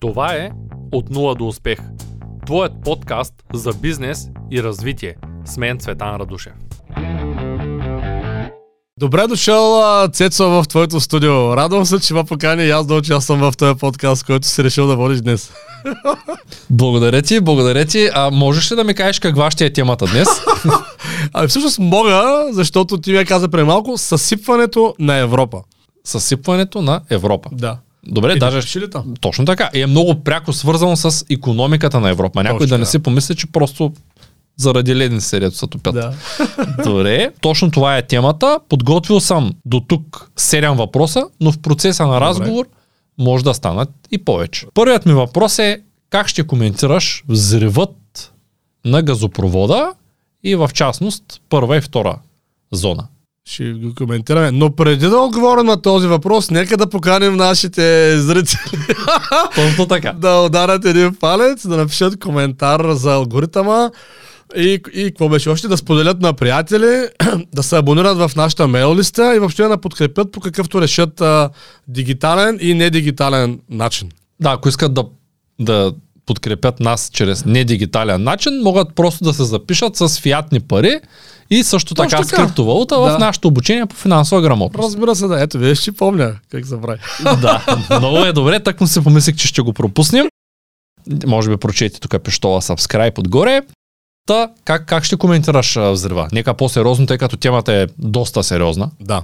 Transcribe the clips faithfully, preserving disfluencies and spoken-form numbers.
Това е От нула до успех. Твоят подкаст за бизнес и развитие. С мен Цветан Радушев. Добре дошъл, Цецо, в твоето студио. Радвам се, че ме покани и аз да участвам в този подкаст, който си решил да водиш днес. Благодаря ти, благодаря ти. А можеш ли да ми кажеш каква ще е темата днес? Ами всъщност мога, защото ти ми я каза преди малко, съсипването на Европа. Съсипването на Европа. Да. Добре, и даже ще ли там? Точно така. И е много пряко свързано с икономиката на Европа. Някой точно, да не да. си помисли, че просто заради ледници рето са топят. Да. Добре, точно това е темата. Подготвил съм до тук седем въпроса, но в процеса на разговор Добре. може да станат и повече. Първият ми въпрос е: как ще коментираш взривът на газопровода и в частност първа и втора зона? Ще го коментираме. Но преди да отговоря на този въпрос, нека да поканим нашите зрители. Точно така. Да ударят един палец, да напишат коментар за алгоритъма и, и какво беше още, да споделят на приятели, да се абонират в нашата мейл листа и въобще да подкрепят по какъвто решат а, дигитален и недигитален начин. Да, ако искат да, да подкрепят нас чрез недигитален начин, могат просто да се запишат с фиатни пари и също Точно така с криптовалута да. в нашето обучение по финансова грамотност. Разбира се, да. Ето, вие ще помня как забрави. Да, много е добре. Так му се помислих, че ще го пропуснем. Може би прочете тук пиштола subscribe отгоре. Та, как, как ще коментираш взрива? Нека по-сериозно, тъй като темата е доста сериозна. Да.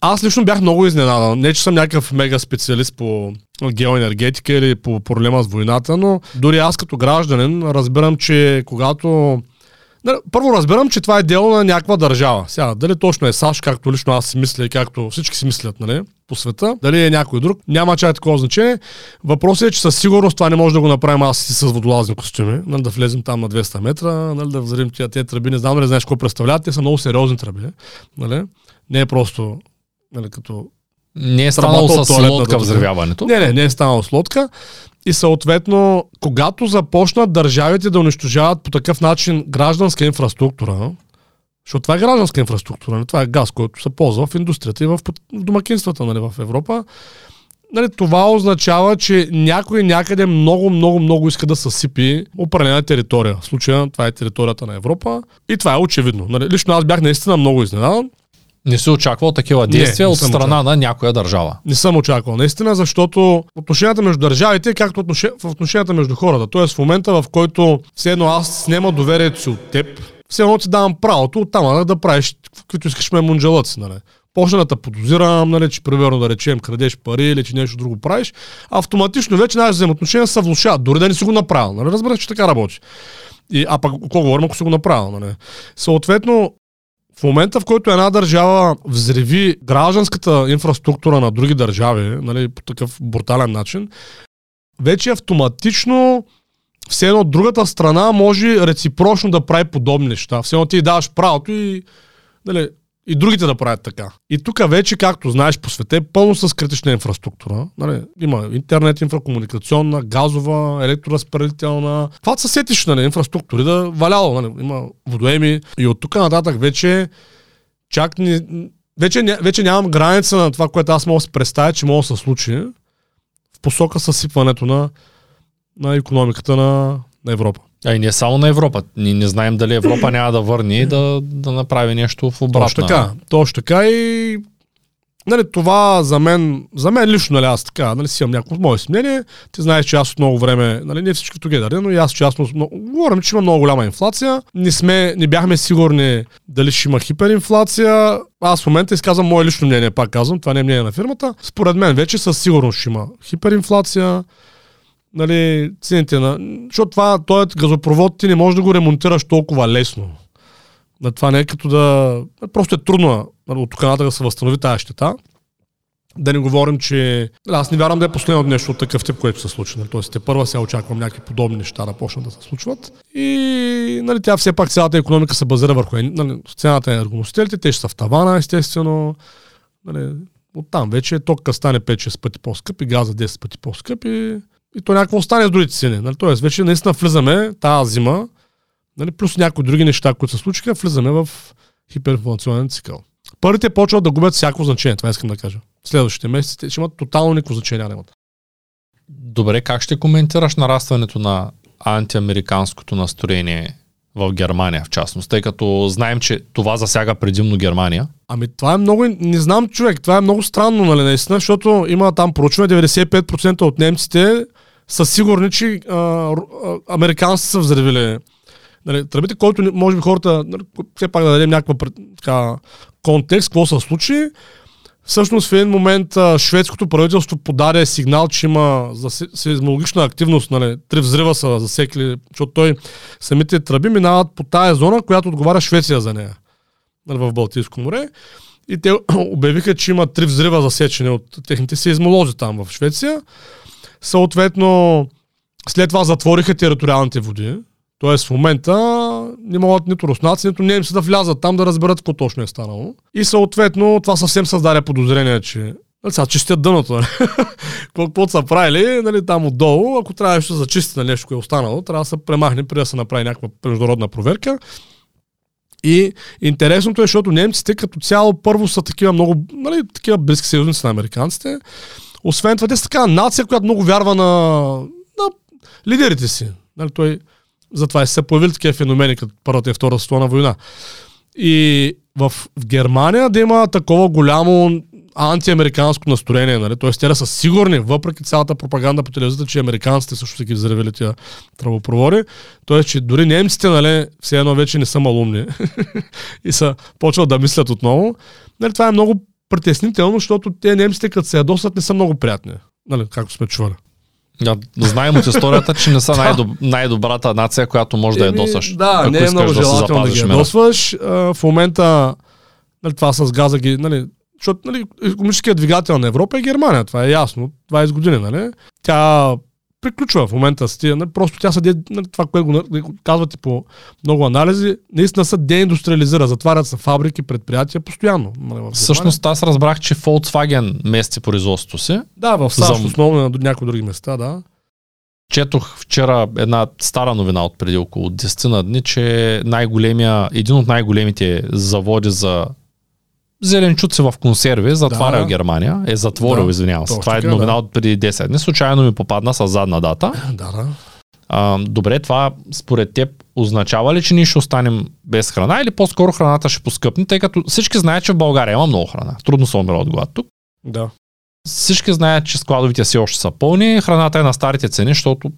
Аз лично бях много изненадан. Не, че съм някакъв мега специалист по геоенергетика или по проблема с войната, но дори аз като гражданин разбирам, че когато... Първо разбирам, че това е дело на някаква държава. Сега, дали точно е САЩ, както лично аз си мисля и както всички си мислят, нали, по света, дали е някой друг, няма чак такова значение. Въпросът е, че със сигурност това не може да го направим аз си с водолазни костюми, нали, да влезем там на двеста метра, нали, да взрим тия тези тръби, не знам дали знаеш какво представляват, те са много сериозни тръби. Нали? Не е просто, нали, като... Не е станало с лодка взривяването. Не, не, не е станало с лодка. И съответно, когато започнат държавите да унищожават по такъв начин гражданска инфраструктура, защото това е гражданска инфраструктура, не? Това е газ, който се ползва в индустрията и в домакинствата, нали, в Европа, нали, това означава, че някой някъде много, много, много иска да съсипи определена територия. В случая това е територията на Европа и това е очевидно. Нали, лично аз бях наистина много изненадан. Не се очаквал такива действия не, не от страна очаквал. на някоя държава. Не съм очаквал, наистина, защото отношенията между държавите е както отнош... в отношенията между хората. Тоест в момента, в който все едно аз снема доверието си от теб, все едно ти давам правото оттам да правиш каквито искаш ме мунджалъци. Нали. Почна да те подозирам, нали, че примерно да речем крадеш пари или че нещо друго правиш, автоматично вече нашите взаимоотношения се влошават, дори да не си го направил. Нали. Разбираш, че така работи. И, а пък какво говорим, ако си го направил? Нали. Съответно, в момента, в който една държава взриви гражданската инфраструктура на други държави, нали, по такъв брутален начин, вече автоматично все едно другата страна може реципрочно да прави подобни неща. Все едно ти даваш правото и, нали, и другите да правят така. И тук вече, както знаеш, по света е пълно с критична инфраструктура. Нали, има интернет, инфракомуникационна, газова, електроразпределителна. Това са сетиш, нали, инфраструктури да валяло. Нали, има водоеми. И от тук нататък вече чак не, вече, вече нямам граница на това, което аз мога да се представя, че мога да се случи в посока съсипването на, на икономиката на, на Европа. А и не само на Европа. Ние не знаем дали Европа няма да върне и да, да направи нещо в обратна. Точно така. Точно така и, нали, това за мен, за мен лично, нали, аз така, нали, си имам някакво мое мнение. Ти знаеш, че аз от много време, нали, не всички тук е дари, но и аз частно говорим, че има много голяма инфлация. Не сме, не бяхме сигурни дали ще има хиперинфлация. Аз в момента изказвам мое лично мнение, пак казвам, това не е мнение на фирмата. Според мен вече със сигурност ще има хиперинфлация. Нали, цените на... Защото това, този газопровод ти не можеш да го ремонтираш толкова лесно. На това не е като да... Просто е трудно от тук нататък да се възстанови тази щета. Да не говорим, че... Аз не вярвам да е последното нещо от такъв тип, което се случи. Нали. Тоест, те първа сега очаквам някакви подобни неща да почнат да се случват. И, нали, тя все пак цялата економика се базира върху, нали, цената на енергоносителите. Те ще са в тавана, естествено. Нали, оттам вече токът ще стане пет-шест пъти по-скъп и газът десет пъти по-скъп и... И то някакво остане с другите цени. Нали? Тоест, вече наистина влизаме тази зима, нали, плюс някои други неща, които се случиха, влизаме в хиперинфлационен цикъл. Парите почват да губят всяко значение, това искам да кажа. В следващите месеци ще имат тотално никакво значение. Добре, как ще коментираш нарастването на антиамериканското настроение в Германия в частност, тъй като знаем, че това засяга предимно Германия? Ами това е много, не знам човек, това е много странно, нали, наистина, защото има там проучване, деветдесет и пет процента от немците са сигурни, че а, а, американците са взривили. Нали, тръбите, който може би хората, все пак да дадем някаква така, контекст, какво се случи. Всъщност в един момент шведското правителство подаде сигнал, че има сейзмологична активност, нали, три взрива са засекли, защото той самите тръби минават по тая зона, която отговаря Швеция за нея, нали, в Балтийско море. И те обявиха, че има три взрива засечени от техните сейзмолози там в Швеция. Съответно, след това затвориха териториалните води. Тоест в момента не могат нито руснаци, нито немци да влязат там да разберат какво точно е станало. И съответно това съвсем създаде подозрение, че сега чистят дъното. Каквото са правили, нали, там отдолу, ако трябваше да зачисти на нещо, кое е останало, трябва да се премахне, преди да се направи някаква международна проверка. И интересното е, защото немците като цяло първо са такива много, нали, такива близки съюзници на американците. Освен това, те са такава нация, която много вярва на, на лидерите си. Нали, той затова се появили такива феномени, като Първата и Втората световна война. И в Германия да има такова голямо антиамериканско настроение, нали? Тоест те да са сигурни, въпреки цялата пропаганда по телевизията, че американците също са ги взривели тия тръбопроводи. Тоест, че дори немците, нали, все едно вече не са малумни и са почват да мислят отново. Нали, това е много притеснително, защото те немците, като се ядосват, не са много приятни, нали, както сме чували. Да, знаем от историята, че не са най-доб... най-добрата нация, която може да я досаш. Да, ако не е много да желателно да ги ядосваш. В момента, нали, това с газа ги... Нали, защото, нали, економическият двигател на Европа е Германия, това е ясно. двайсет години, нали? Тя приключва в момента. Нали, просто тя са... Нали, това, което го казвате по много анализи, наистина се деиндустриализира. Затварят се фабрики, предприятия постоянно. Нали, всъщност аз разбрах, че Volkswagen мести производството си. Да, в САЩ за... основно на някои други места, да. Четох вчера една стара новина от преди около десет дни, че най-големия, един от най-големите заводи за зеленчуци в консерви, затварял да. Германия. Е затворил, да, извинявам се. Това е новина да. От преди десет дни. Случайно ми попадна с задна дата. Да, да. А, добре, това според теб означава ли, че ние ще останем без храна или по-скоро храната ще поскъпне, тъй като всички знаят, че в България има много храна. Трудно се умира от глад тук. Да. Всички знаят, че складовите си още са пълни. Храната е на старите цени, защото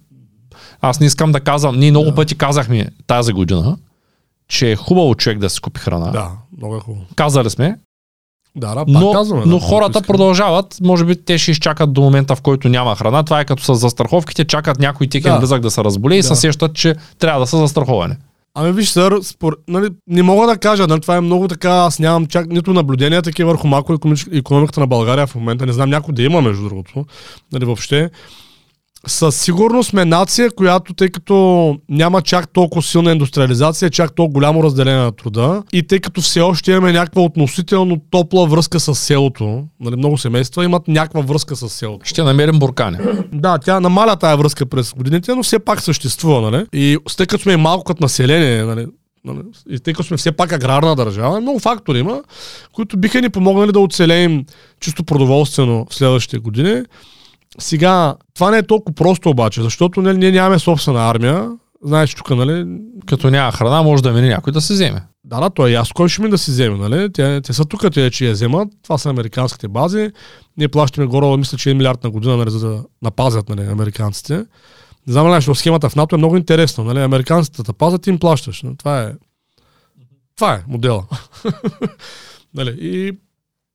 аз не искам да казвам. Ние много да. Пъти казахме тази година, че е хубаво човек да си купи храна. Да, много е хубаво. Казали сме. Да, да, но, казваме, но да, хората продължават, може би те ще изчакат до момента, в който няма храна. Това е като с застраховките, чакат някой техен да. Близък да се разболе и да. Се сещат, че трябва да са застраховани. Ами виж, сър, спор... нали, не мога да кажа, нали, това е много така, аз нямам чак нито наблюдения такива върху макроекономиката на България в момента, не знам някой да има, между другото, нали, въобще. Със сигурност сме нация, която, тъй като няма чак толкова силна индустриализация, чак толкова голямо разделение на труда и тъй като все още имаме някаква относително топла връзка с селото, нали, много семейства имат някаква връзка с селото. Ще намерим буркани. Да, тя намаля тая връзка през годините, но все пак съществува, нали? И тъй като сме малко като население, нали, и тъй като сме все пак аграрна държава, много фактори има, които биха ни помогнали да оцелеем чисто продоволствено в следващите години. Сега, това не е толкова просто обаче, защото нали, ние нямаме собствена армия. Знаеш, тук, нали... Като няма храна, може да мини някой да се вземе. Да, да, той е ясно. Кой ще ми да се вземе, нали? Те, те са тук, те, че я вземат. Това са американските бази. Ние плащаме горе, мисля, че един милиард на година, нали, за да напазят, нали, американците. Не знам, нали, схемата в НАТО е много интересна, нали? Американците да пазят и им плащаш. Нали? Това е... Това е модела. Нали? И...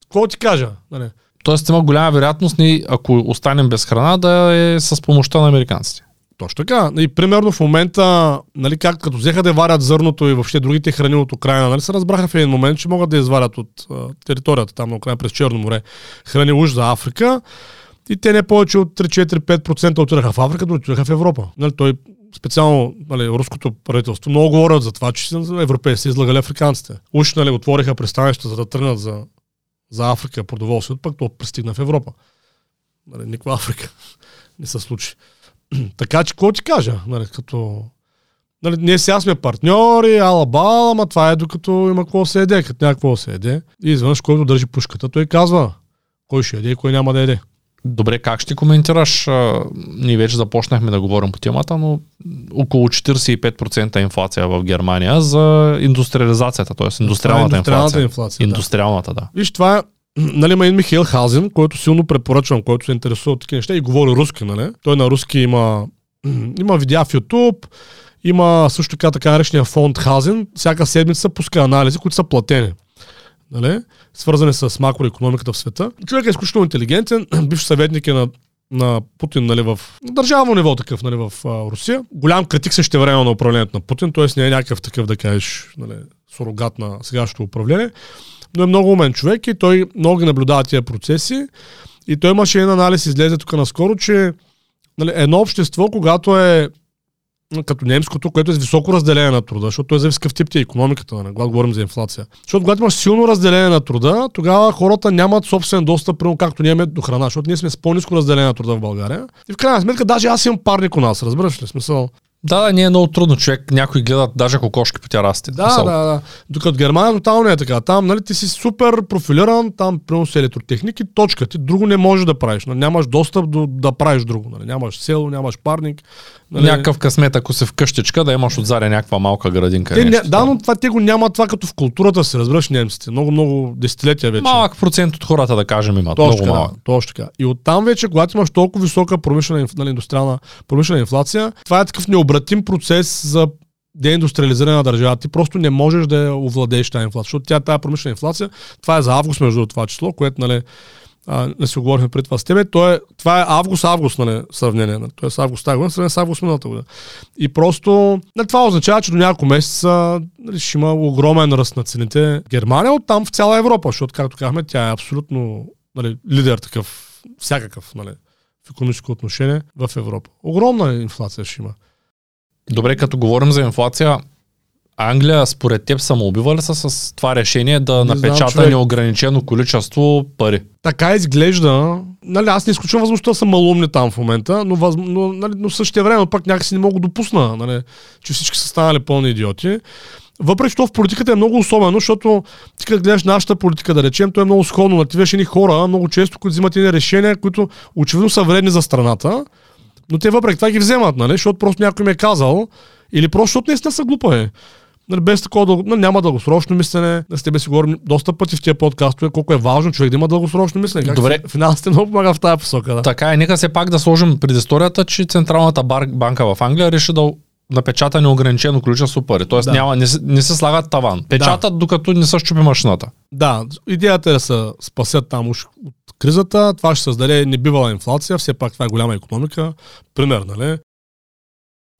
Какво ти кажа, нали? Тоест има голяма вероятност, ние, ако останем без храна, да е с помощта на американците. Точно така. И примерно в момента, нали, как, като взеха да изварят зърното и въобще другите храни от Украйна, нали, се разбраха в един момент, че могат да изварят от а, територията там на Украйна през Черно море храни уж за Африка. И те не повече от три-четири-пет процента отидаха в Африка, да отидаха в Европа. Нали, той специално, нали, руското правителство много говорят за това, че европейците излагали африканците. Уж, нали, отвориха пристанища, за да тръгнат за. За Африка продоволствието, пък то пристигна в Европа. Нали, никаква Африка не се случи. Така че, какво ти кажа? Нали, като... нали, ние сега сме партньори, ала-бала, ама това е докато има какво се еде, като някакво се еде. И изведнъж, който държи пушката, той казва кой ще еде и кой няма да еде. Добре, как ще коментираш? Ние вече започнахме да говорим по темата, но около четиридесет и пет процента инфлация в Германия за индустриализацията, т.е. индустриалната, индустриалната инфлация. инфлация. Индустриалната, да. да. Виж, това е, нали, има и Михаил Хазин, който силно препоръчвам, който се интересува от такива неща и говори руски, нали? Той на руски има, има видеа в YouTube, има също така така наречения фонд Хазин, всяка седмица пуска анализи, които са платени. Нали? Свързани с макроекономиката в света. Човек е изключително интелигентен, бивш съветник е на, на Путин, нали, в държавно ниво такъв, нали, в а, Русия. Голям критик също време на управлението на Путин, т.е. не е някакъв такъв, да кажеш, нали, сурогат на сегашното управление, но е много умен човек и той много ги наблюдава тия процеси и той имаше един анализ, излезе тук наскоро, че, нали, едно общество, когато е като немското, което е с високо разделение на труда, защото той е зависи какъв тип ти е икономиката, нали, когато говорим за инфлация. Защото когато имаш силно разделение на труда, тогава хората нямат собствен достъп, примерно както ние имаме до храна, защото ние сме с по-ниско разделение на труда в България. И в крайна сметка даже аз имам парник у нас, разбираш ли смисъл? Да, да, не е много трудно, човек, някои гледат даже кокошки по терасите. Да, мисъл. да, да. Докато Германия тотално е така. Там, нали, ти си супер профилиран, там примерно с електротехники, точка, ти друго не можеш да правиш. Нали, нямаш достъп до, да правиш друго. Нали, нямаш село, нямаш парник. Нали. Някакъв късмет, ако се вкъщичка, да имаш отзаре някаква малка градинка. Те, нещо, да, но това те го няма това като в културата се, разбираш, немците. Много-много десетилетия вече. Малък процент от хората, да кажем, имат. Точно много малък. Точно така. И оттам вече, когато имаш толкова висока промишлена, нали, индустриална промишлена инфлация, това е такъв необратим процес за деиндустриализиране на държавата. Ти просто не можеш да я овладееш тази инфлация, защото тя тая промишлена инфлация, това е за август, между това число, което, нали, а, не се оговорихме преди това с тебе, то е, това е август-август, нали, сравнение. Нали, т.е. август-август, сравнение с август миналата година. И просто, нали, това означава, че до няколко месеца, нали, ще има огромен ръст на цените. Германия оттам в цяла Европа, защото, както казахме, тя е абсолютно, нали, лидер такъв, всякакъв, нали, в икономическо отношение в Европа. Огромна инфлация ще има. Добре, като говорим за инфлация, Англия според теб самоубива ли са с това решение да не напечата знам, неограничено количество пари? Така изглежда. Нали, аз не изключвам възможността да са малумни там в момента, но, въз... но, нали, но същия време пак някакси не мога допусна, нали, че всички са станали пълни идиоти. Въпреки това в политиката е много особено, защото ти като гледаш нашата политика, да речем, то е много сходно. Нали, ти виждаш едни хора, много често, които взимат едни решения, които очевидно са вредни за страната, но те въпреки това ги вземат, нали, защото просто някой ми е казал или просто защото наистина са глупави. Нали, без такова дълго, нали, няма дългосрочно мислене. С тебе си говорим доста пъти в тия подкастове, колко е важно човек да има дългосрочно мислене. Как добре, финансите много помага в тази посока. Да. Така е, нека се пак да сложим пред историята, че Централната банка в Англия реши да напечата неограничено количество пари. Тоест, да, няма, не, не се слагат таван. Печатат, да, докато не се щупи машината. Да, идеята е да се спасят там уж от кризата. Това ще създаде небивала инфлация. Все пак това е голяма икономика. Пример, нали?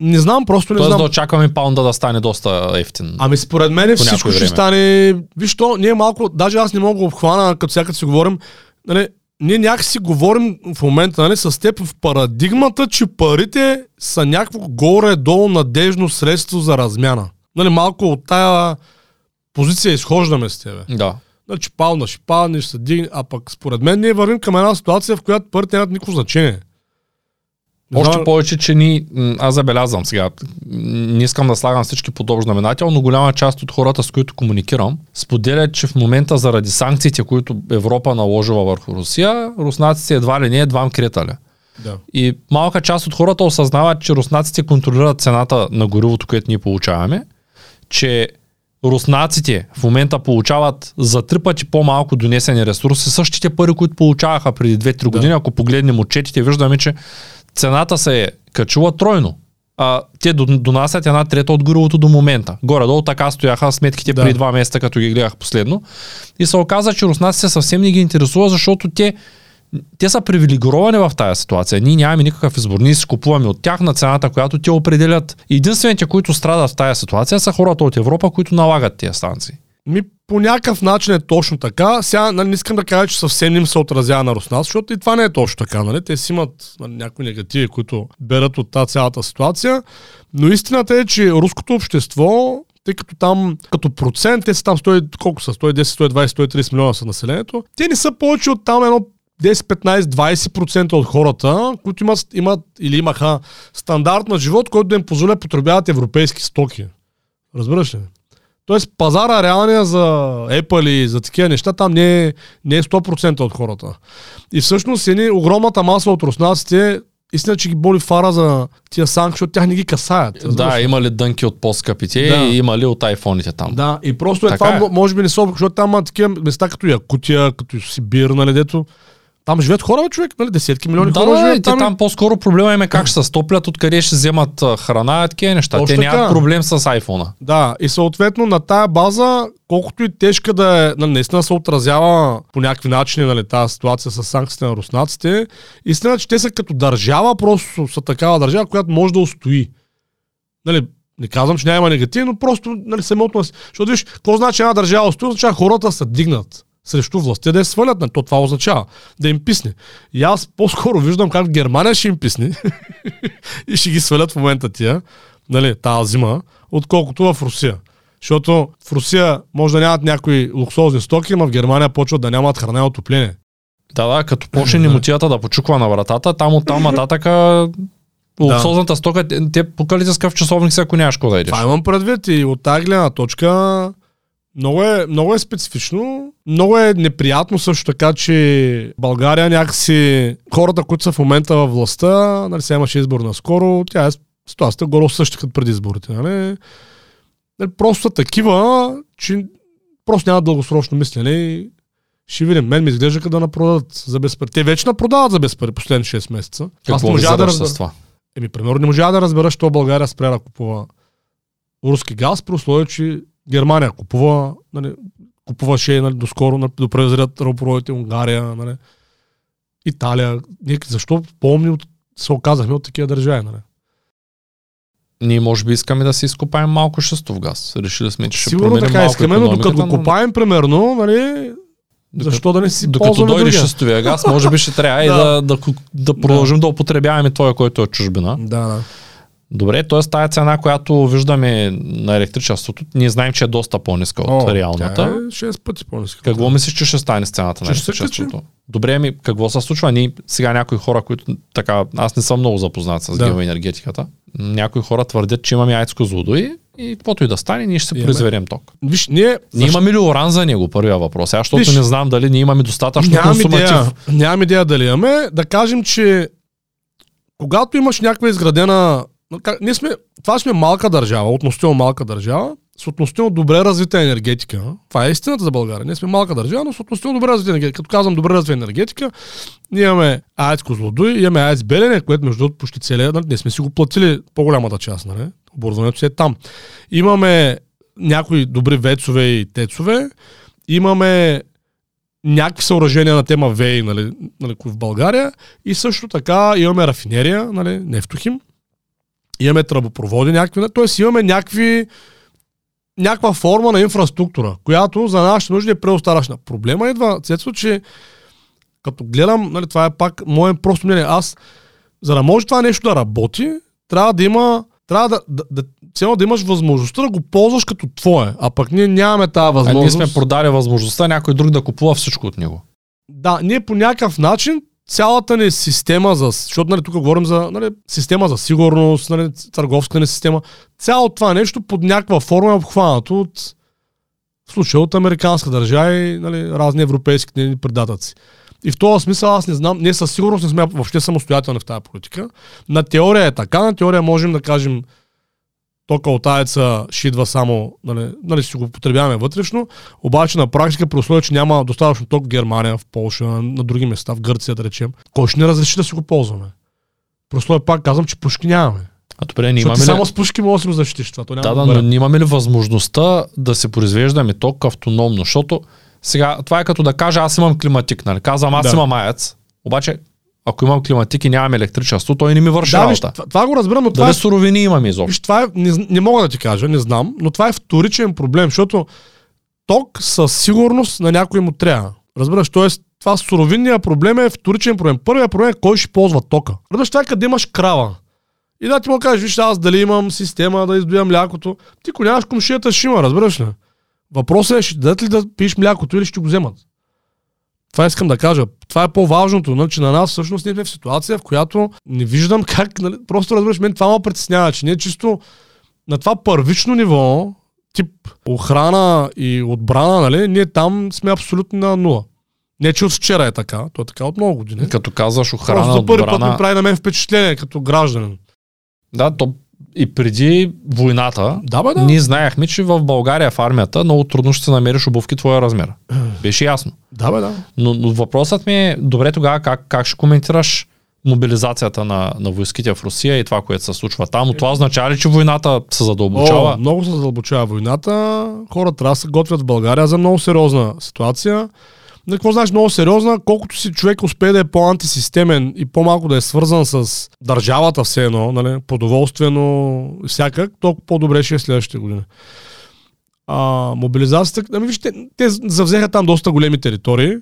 Не знам, просто не Тоест, знам. Тоест да очакваме паунда да стане доста ефтин. Ами според мен всичко ще стане... Виж то, ние малко... Даже аз не мога да обхвана, като сега като си говорим... Нали, ние някакси говорим в момента, нали, с теб в парадигмата, че парите са някакво горе-долу надежно средство за размяна. Нали, малко от тая позиция изхождаме с тебе. Да. Значи палнаш, палнеш, се дигне, а пък според мен ние вървим към една ситуация, в която парите нямат никакво значение. Още да. повече, че ни... Аз забелязвам сега. Не искам да слагам всички под общ знаменател, но голяма част от хората, с които комуникирам, споделят, че в момента заради санкциите, които Европа наложила върху Русия, руснаците едва ли не едвам кретали. Да. И малка част от хората осъзнават, че руснаците контролират цената на горивото, което ние получаваме, че руснаците в момента получават за три пъти по-малко донесени ресурси, същите пари, които получаваха преди две-три години. Да. Ако погледнем отчетите, виждаме, че цената се е качила тройно. А, те донасят една трета от горивото до момента. Горе-долу така стояха сметките, да, преди два месеца, като ги гледах последно. И се оказа, че руснаците съвсем не ги интересува, защото те, те са привилегировани в тази ситуация. Ние нямаме никакъв избор. Ние си купуваме от тях на цената, която те определят. Единствените, които страдат в тази ситуация, са хората от Европа, които налагат тези санкции. Ми по някакъв начин е точно така. Сега, нали, не искам да кажа, че съвсем не им се отразява на руснаците, защото и това не е точно така. Нали? Те си имат, нали, някои негативи, които берат от тази цялата ситуация. Но истината е, че руското общество, тъй като там, като процент, те са там сто, колко са, сто и десет, сто и двадесет, сто и тридесет милиона са населението, те не са повече от там едно десет, петнадесет, двадесет процента от хората, които имат, имат или имаха стандарт на живот, който да им позволя потребяват европейски стоки. Разбираш ли? Тоест пазара реалния за Apple и за такива неща там не е, не е сто процента от хората. И всъщност едни, огромната маса от руснаците истина, че ги боли фара за тия санкции, защото тях не ги касаят. Да, знаеш? Има ли дънки от по-скъпите да. И има ли от айфоните там. Да, и просто е това, е. Може би не са, защото там има такива места като Якутия, като Сибир, нали, дето там живеят хора, човек, нали, десетки милиони да, хора живеят. Да, там... там по-скоро проблема им е как ще се стоплят, откъде ще вземат храна и такива неща. Точно те нямат така. Проблем с айфона. Да, и съответно на тая база, колкото и тежка да е, наистина се отразява по някакви начини, нали, тази ситуация с санкциите на руснаците, истина, че те са като държава, просто са такава държава, която може да устои. Нали, не казвам, че няма негативно, просто нали, самото... Защото виж, какво значи една държава устои, означава хората се дигнат срещу властта да я свалят, на то това означава да им писне. И аз по-скоро виждам как Германия ще им писне и ще ги свалят в момента тия, нали, тази зима, отколкото в Русия. Защото в Русия може да нямат някои луксозни стоки, но в Германия почват да нямат храна и отопление. Да, да, като почне немотията да почуква на вратата, там от там нататъка... Луксозната да. Стока, те покали тъска в часовник, ако нямаш кога да идеш. Това имам предвид и от тази гледна точка... Много е, много е специфично, много е неприятно също така, че България някакси хората, които са в момента във властта, нали, сега имаше избор наскоро, тя е ситуацията горе същата като преди изборите. Нали? Просто са такива, че просто няма дългосрочно мислене. Ще видим, мен ми изглежда като да напродадат за без пари. Те вече напродават за без пари последни шест месеца. Какво не можа да разбера това? Еми, примерно не можа да разбера, що България спря да купува руски газ, при условие, че Германия купува, нали, купуваше нали, доскоро, нали, допрезрят ръпроводите, Унгария, нали, Италия. Ние, защо помни, се оказахме от такива държави? Нали? Ние може би искаме да си изкопаем малко шестов газ. Решили сме, че сигурно ще променим така, малко искаме, но докато го копаем, примерно, нали, докато, защо да не си докато ползваме дойде шестовия газ, може би ще трябва и да, да, да продължим да. да употребяваме това, който е от чужбина. Да, да. Добре, т.е. тая цена, която виждаме на електричеството, ние знаем, че е доста по-ниска от О, реалната. Е шест пъти по-ниска. Какво мислиш, че ще стане с цената на електричеството? Добре, ми какво се случва? Ние сега някои хора, които така, аз не съм много запознат с да. геоенергетиката, някои хора твърдят, че имаме яйцко Козлодуй и каквото и да стане, ние ще се произведем ток. Виж, ние ние имаме ли уран за него, първия въпрос? Аз защото не знам дали ние имаме достатъчно консуматив. Нямам идея дали имаме. Да кажем, че когато имаш някаква изградена. Ние сме, това сме малка държава, относително малка държава, с относително добре развита енергетика. Това е истината за България. Ние сме малка държава, но с относително добре развита енергетика. Като казвам добре развита енергетика, ние имаме АЕЦ Козлодуй, имаме АЕЦ Белене, което между другото почти целият, ние сме си го платили по-голямата част, нали? Оборудването си е там. Имаме някои добри вецове и тецове, имаме някакви съоръжения на тема ВЕИ, нали, нали, в България и също така имаме рафинерия, нали, Нефтохим. Имаме тръбопроводи някакви, т.е. имаме някакви, някаква форма на инфраструктура, която за нашите нужди е преостарашна. Проблема идва, следствие, че като гледам, нали, това е пак мое просто мнение, аз, за да може това нещо да работи, трябва да има, трябва да, да, да, цяло да имаш възможността да го ползваш като твое, а пък ние нямаме тази възможност. А ние сме продали възможността някой друг да купува всичко от него. Да, ние по някакъв начин цялата ни система за... Защото нали, тук говорим за нали, система за сигурност, нали, търговска ни система. Цяло това нещо под някаква форма е обхванато от в случая от американска държава и нали, разни европейски предатъци. И в този смисъл аз не знам, ние със сигурност не сме въобще самостоятелни в тази политика. На теория е така, на теория можем да кажем тока от АЕЦа ще идва само, нали, нали си го потребяваме вътрешно, обаче на практика при условие, че няма достатъчно ток в Германия, в Полша, на други места, в Гърция да речем, кой ще не разреши да си го ползваме? При условие пак казвам, че пушки нямаме. А добре, не имаме ли... само с пушки може да си го защитиш това. То няма да, да, да, но имаме ли възможността да се произвеждаме ток автономно? Защото сега това е като да кажа, аз имам климатик, нали? Казвам, аз да. имам АЕЦ, обаче... Ако имам климатик и нямам електричество, той не ми върши да, работа. Това, това го разбирам, но това... Дали е... суровини имам изобщо? Това е, не, не мога да ти кажа, не знам, но това е вторичен проблем, защото ток със сигурност на някой му трябва. Разбираш, т.е. това суровинния проблем е вторичен проблем. Първият проблем е кой ще ползва тока. Разбираш, това е къде имаш крава. И да ти му кажеш, виж, аз дали имам система да издоя млякото. Ти ако нямаш комшията, ще има, разбираш ли? Въпросът е, ще дадат ли да пиеш млякото или ще го вземат? Това искам да кажа. Това е по-важното, нали, че на нас всъщност ние сме в ситуация, в която не виждам как, нали, просто разбираш, мен това ме притеснява, че ние чисто на това първично ниво тип охрана и отбрана, нали, ние там сме абсолютно на нула. Не, че от вчера е така, то е така от много години. Като казваш охрана, просто за първи отбрана... път ми прави на мен впечатление като гражданин. Да, то и преди войната, да, бе, да. Ние знаехме, че в България в армията много трудно ще се намериш обувки твоя размер. Беше ясно. Да, бе, да. Но, но въпросът ми е, добре тогава как, как ще коментираш мобилизацията на, на войските в Русия и това, което се случва там? От това означава ли, че войната се задълбочава? О, много се задълбочава войната. Хората трябва да се готвят в България за много сериозна ситуация. Но какво значи много сериозна? Колкото си човек успее да е по-антисистемен и по-малко да е свързан с държавата все едно, нали, продоволствено, всякак, толкова по-добре ще е следващите години. А, мобилизацията... Ами вижте, те завзеха там доста големи територии,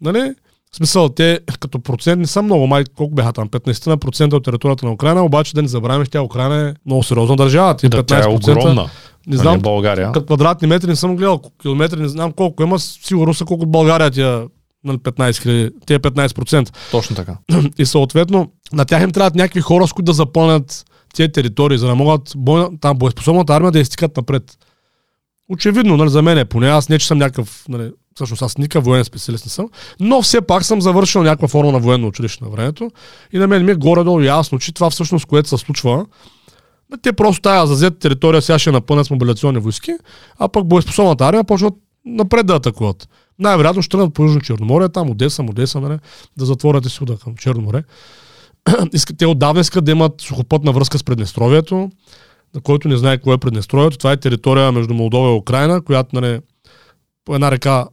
нали? В смисъл, те като процент не са много, май колко бяха там, петнайсет процента от територията на Украйна, обаче да не забравяме, че тя Украйна е много сериозна държава. Тя да, тя е огромна. Не знам, България. Като квадратни метри не съм гледал, километри не знам колко има, сигурно са колко от България тия петнайсет хиляди, тия петнайсет процента. Точно така. И съответно, на тях им трябват някакви хора, с които да запълнят тия територии, за да могат бойна, там боеспособната армия да изтикат напред. Очевидно, нали, за мен е поне, аз не че съм някакъв, нали, всъщност аз никакъв военен специалист не съм, но все пак съм завършил някаква форма на военно училище на времето и на мен ми е горе-долу ясно, че това всъщност, което се случва, те просто тая зазета територия сега ще напълнят с мобилизационни войски, а пък боеспособната армия почват напред да атакуват. Най-вероятно ще тръгнат по Южно Черно море, там Одеса, Одеса, нали, да затворят изхода към Черно море. Те отдавна искат да имат сухопътна връзка с Преднестровието, на който не знае кое е Преднестровието. Това е територия между Молдова и Украйна, която, нали, по една река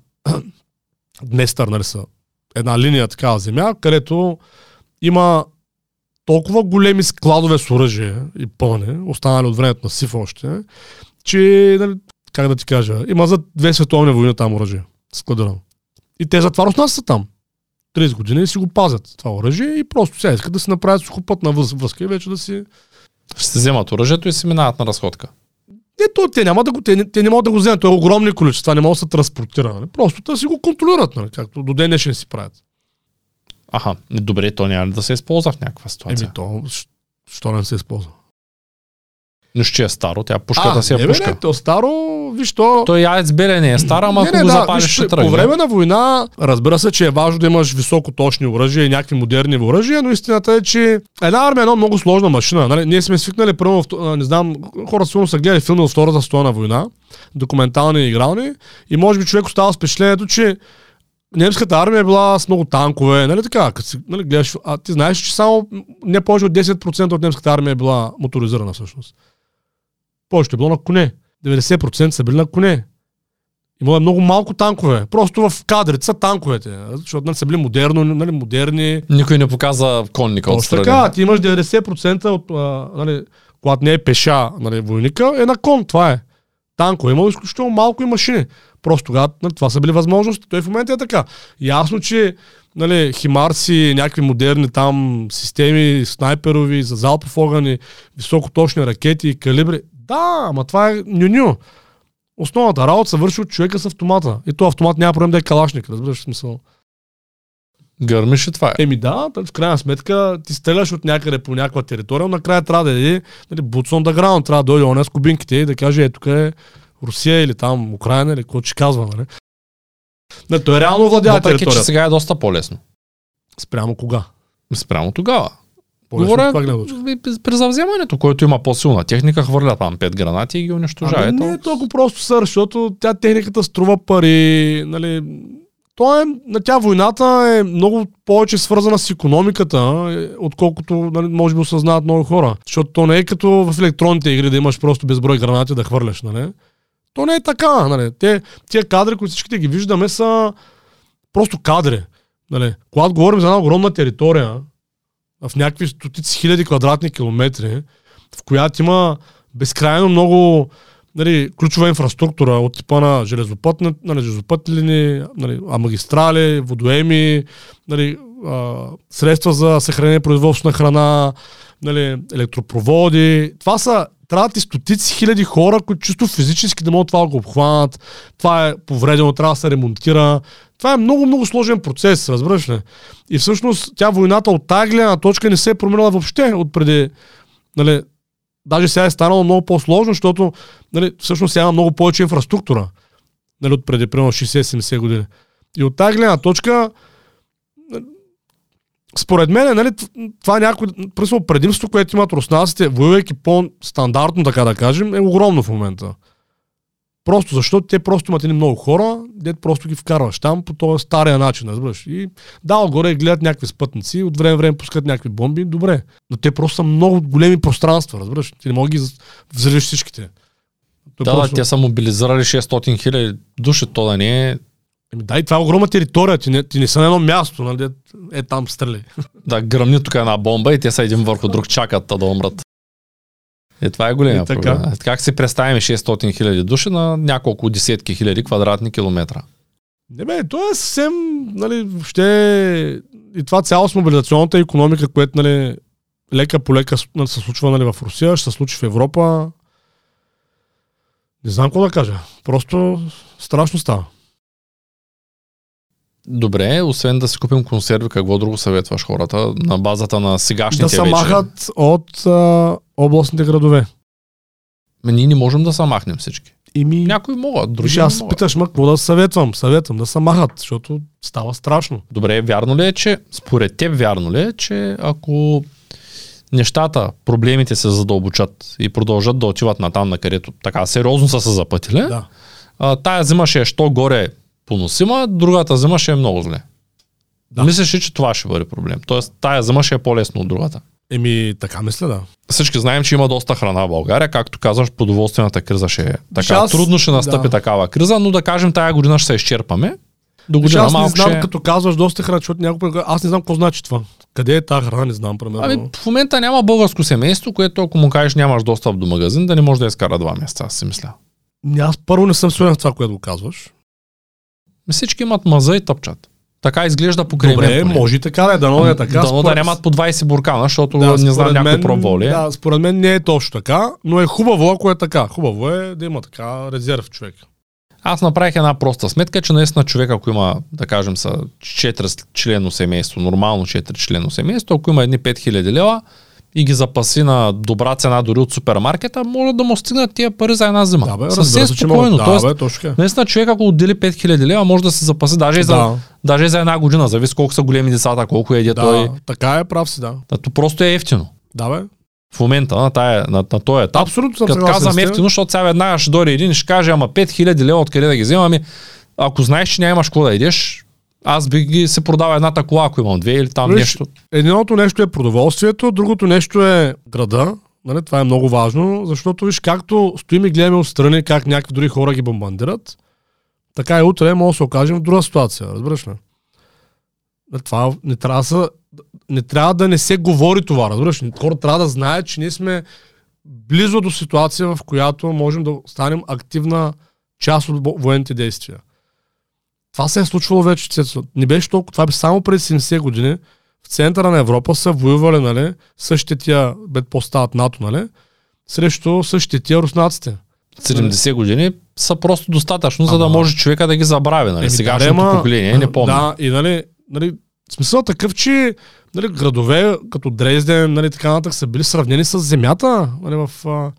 Днестър, нали, са една линия, такава земя, където има толкова големи складове с оръжие и пълни, останали от времето на СИФ още, че, нали, как да ти кажа, има за две световни войни там оръжие складирано. И те затваростнаци са там. трийсет години си го пазят това оръжие и просто сега искат да си направят сухопътна връзка и вече да си... Ще вземат оръжието и си минават на разходка. Ето, те, няма да го, те, те не могат да го вземат, то е огромни количества, не могат да се транспортира. Нали? Просто да си го контролират, нали? Както до ден днешен си правят. Аха, добре, то няма ли да се използва в някаква ситуация? Еми то, що не се използва? Но ще е старо, тя пушката си е пушка. А, не, не, то старо, виж то... Той яец Белене е стара, ама не, не, ако го да, запалиш, ще тръгне. По време на война, разбира се, че е важно да имаш високоточни оръжия и някакви модерни оръжия, но истината е, че една армия е една много сложна машина. Нали? Ние сме свикнали, първо, не знам, хората сигурно са гледали филми от Втората световна война, документални и игрални, и може би човек остава с впечатлението, че немската армия е била с много танкове, нали така, като си, нали, гледаш, а ти знаеш, че само не повече от десет процента от немската армия е била моторизирана всъщност. Повечето е било на коне. деветдесет процента са били на коне. Имало е много малко танкове. Просто в кадрите са танковете, защото, нали, са били модерно, нали, модерни. Никой не показа конника от страни. Така, ти имаш деветдесет процента от, а, нали, когато не е пеша, нали, войника, е на кон, това е. Танкове имало изключително малко и машини. Просто тогава, нали, това са били възможности. Той в момента е така. Ясно, че, нали, химарси, някакви модерни там системи, снайперови, за залпов огън и високоточни ракети и калибри. Да, ама това е ню-ню. Основната работа се върши от човека с автомата. И то автомат няма проблем да е калашник, разбираш смисъл. Гърмиш и това е. Еми да, в крайна сметка ти стреляш от някъде по някаква територия, но накрая трябва да е, нали, boots on the ground, трябва да дойде оня с кубинките и да каже, е, тук е Русия или там Украйна, или какво ще казваме, не? Не, той реално владява въпреки територията. Въпреки, че сега е доста по-лесно. Спрямо кога? Спрямо тогава. Говоря при завземането, който има по-силна техника, хвърля там пет гранати и ги унищожава. Ами не е толкова просто, сър, защото тя техниката струва пари, нали... То е, на тя войната е много повече свързана с икономиката, отколкото, нали, може би осъзнават много хора. Защото то не е като в електронните игри да имаш просто безброй гранати да хвърляш, нали? То не е така, нали? Те, тия кадри, които всичките ги виждаме, са просто кадри, нали? Когато говорим за една огромна територия, в някакви стотици хиляди квадратни километри, в която има безкрайно много, нали, ключова инфраструктура от типа на железопътни, нали, железопътни, нали, а магистрали, водоеми, нали, а, средства за съхранение производство на храна, нали, електропроводи. Това са, трябват и стотици хиляди хора, които чисто физически да могат това да го обхванат. Това е повредено, трябва да се ремонтира. Това е много-много сложен процес, разбираш ли? И всъщност тя войната от тая гледна точка не се е променила въобще от преди, нали, Даже сега е станало много по-сложно, защото нали, всъщност сега има много повече инфраструктура нали, от преди примерно шейсет-седемдесет години. И от тази гледна точка според мен, нали, това е някакво предимство, което имат руснаците, воювайки по-стандартно, така да кажем, е огромно в момента. Просто защото те просто имат едни много хора, дето просто ги вкарваш там по този стария начин, разбираш. И да, отгоре гледат някакви спътници, от време време пускат някакви бомби, добре. Но те просто са много големи пространства, разбираш. Ти не мога ги взривиш всичките. Той да, просто... да, те са мобилизирали шестстотин хиляди души, то да не е. Еми, да, и това е огромна територия, ти не, ти не са на едно място, нали? Е там стреляй. Да, гръмни тук една бомба и те са един върху друг, чакат да умрат. Е, това е големия проблем. Как си представим шестстотин хиляди души на няколко десетки хиляди квадратни километра? Не бе, то е съвсем, нали, въобще и това цяло с мобилизационната икономика, което, нали, лека по лека се случва, нали, в Русия, ще се случи в Европа. Не знам какво да кажа. Просто страшно става. Добре, освен да си купим консерви, какво друго съветваш хората на базата на сегашните вече? Да се махат от а, областните градове. Ме, ние не можем да се махнем всички. Ми... Някои могат, други не аз могат. Питаш, ма, какво да съветвам? Съветвам да се махат, защото става страшно. Добре, вярно ли е, че според теб вярно ли е, че ако нещата, проблемите се задълбочат и продължат да отиват натам, на където така сериозно са се запътили, да. а, тая зима ще е що горе поносима, другата зима ще е много зле. Да. Мислиш ли, че това ще бъде проблем? Тоест, тая зима ще е по-лесно от другата. Еми, така мисля, да. Всички знаем, че има доста храна в България. Както казваш, продоволствената криза ще е така. Шас, трудно ще настъпи да. такава криза, но да кажем, тая година ще се изчерпаме. До година аз малко не знам, ще... като казваш доста храна, защото някога... Аз не знам какво значи това. Къде е тази храна, не знам, примерно. Ами, в момента няма българско семейство, което ако му кажеш нямаш достъп до магазин, да не може да изкара два месеца, аз си мисля. Аз първо не съм сигурен в това, което го казваш. Всички имат маза и тъпчат. Така изглежда покрай мен. Добре, може и така да е, дано е така. Дано според... да нямат по двайсет буркана, защото да, не знам някой пробва ли. Да, според мен не е точно така, но е хубаво, ако е така. Хубаво е да има така резерв човек. Аз направих една проста сметка, че наистина човек, ако има, да кажем, са четири члено семейство, нормално четири члено семейство, ако има едни пет хиляди лева и ги запаси на добра цена дори от супермаркета, може да му стигнат тия пари за една зима. Да, бе, разбира се, че може. Да, бе, наистина човек, ако отдели пет хиляди лева, може да се запаси даже, да. за, даже и за една година. Зависи колко са големи децата, колко еде да, той. Така е, прав си, да. Тато просто е ефтино. Да, бе. В момента на, тая, на, на този етап. Абсолютно. Като казвам ефтино, защото сега веднага ще дори един и ще каже, ама пет хиляди лева откъде да ги вземам. Ако знаеш, че нямаш какво да идеш, аз би ги се продава едната кола, ако имам две или там Виж, нещо. Едното нещо е продоволствието, другото нещо е града. Нали? Това е много важно, защото виж, както стоим и гледаме отстрани, как някакви други хора ги бомбандират, така и утре може да се окажем в друга ситуация. Разбираш ли? Това не трябва, да, не трябва да не се говори това. Разбираш ли? Хората трябва да знаят, че ние сме близо до ситуация, в която можем да станем активна част от военните действия. Това се е случвало вече. Не беше толкова. Това бе само преди седемдесет години. В центъра на Европа са воювали, нали, същите тия, бе поставят НАТО, нали, срещу същите тия руснаците. седемдесет години са просто достатъчно, а, за да а, може човека да ги забрави, нали, сегашното поколение, не помня. Да, и нали, нали, смисъл такъв, че нали, градове като Дрезден, нали, така натък са били сравнени с земята, нали, в, в,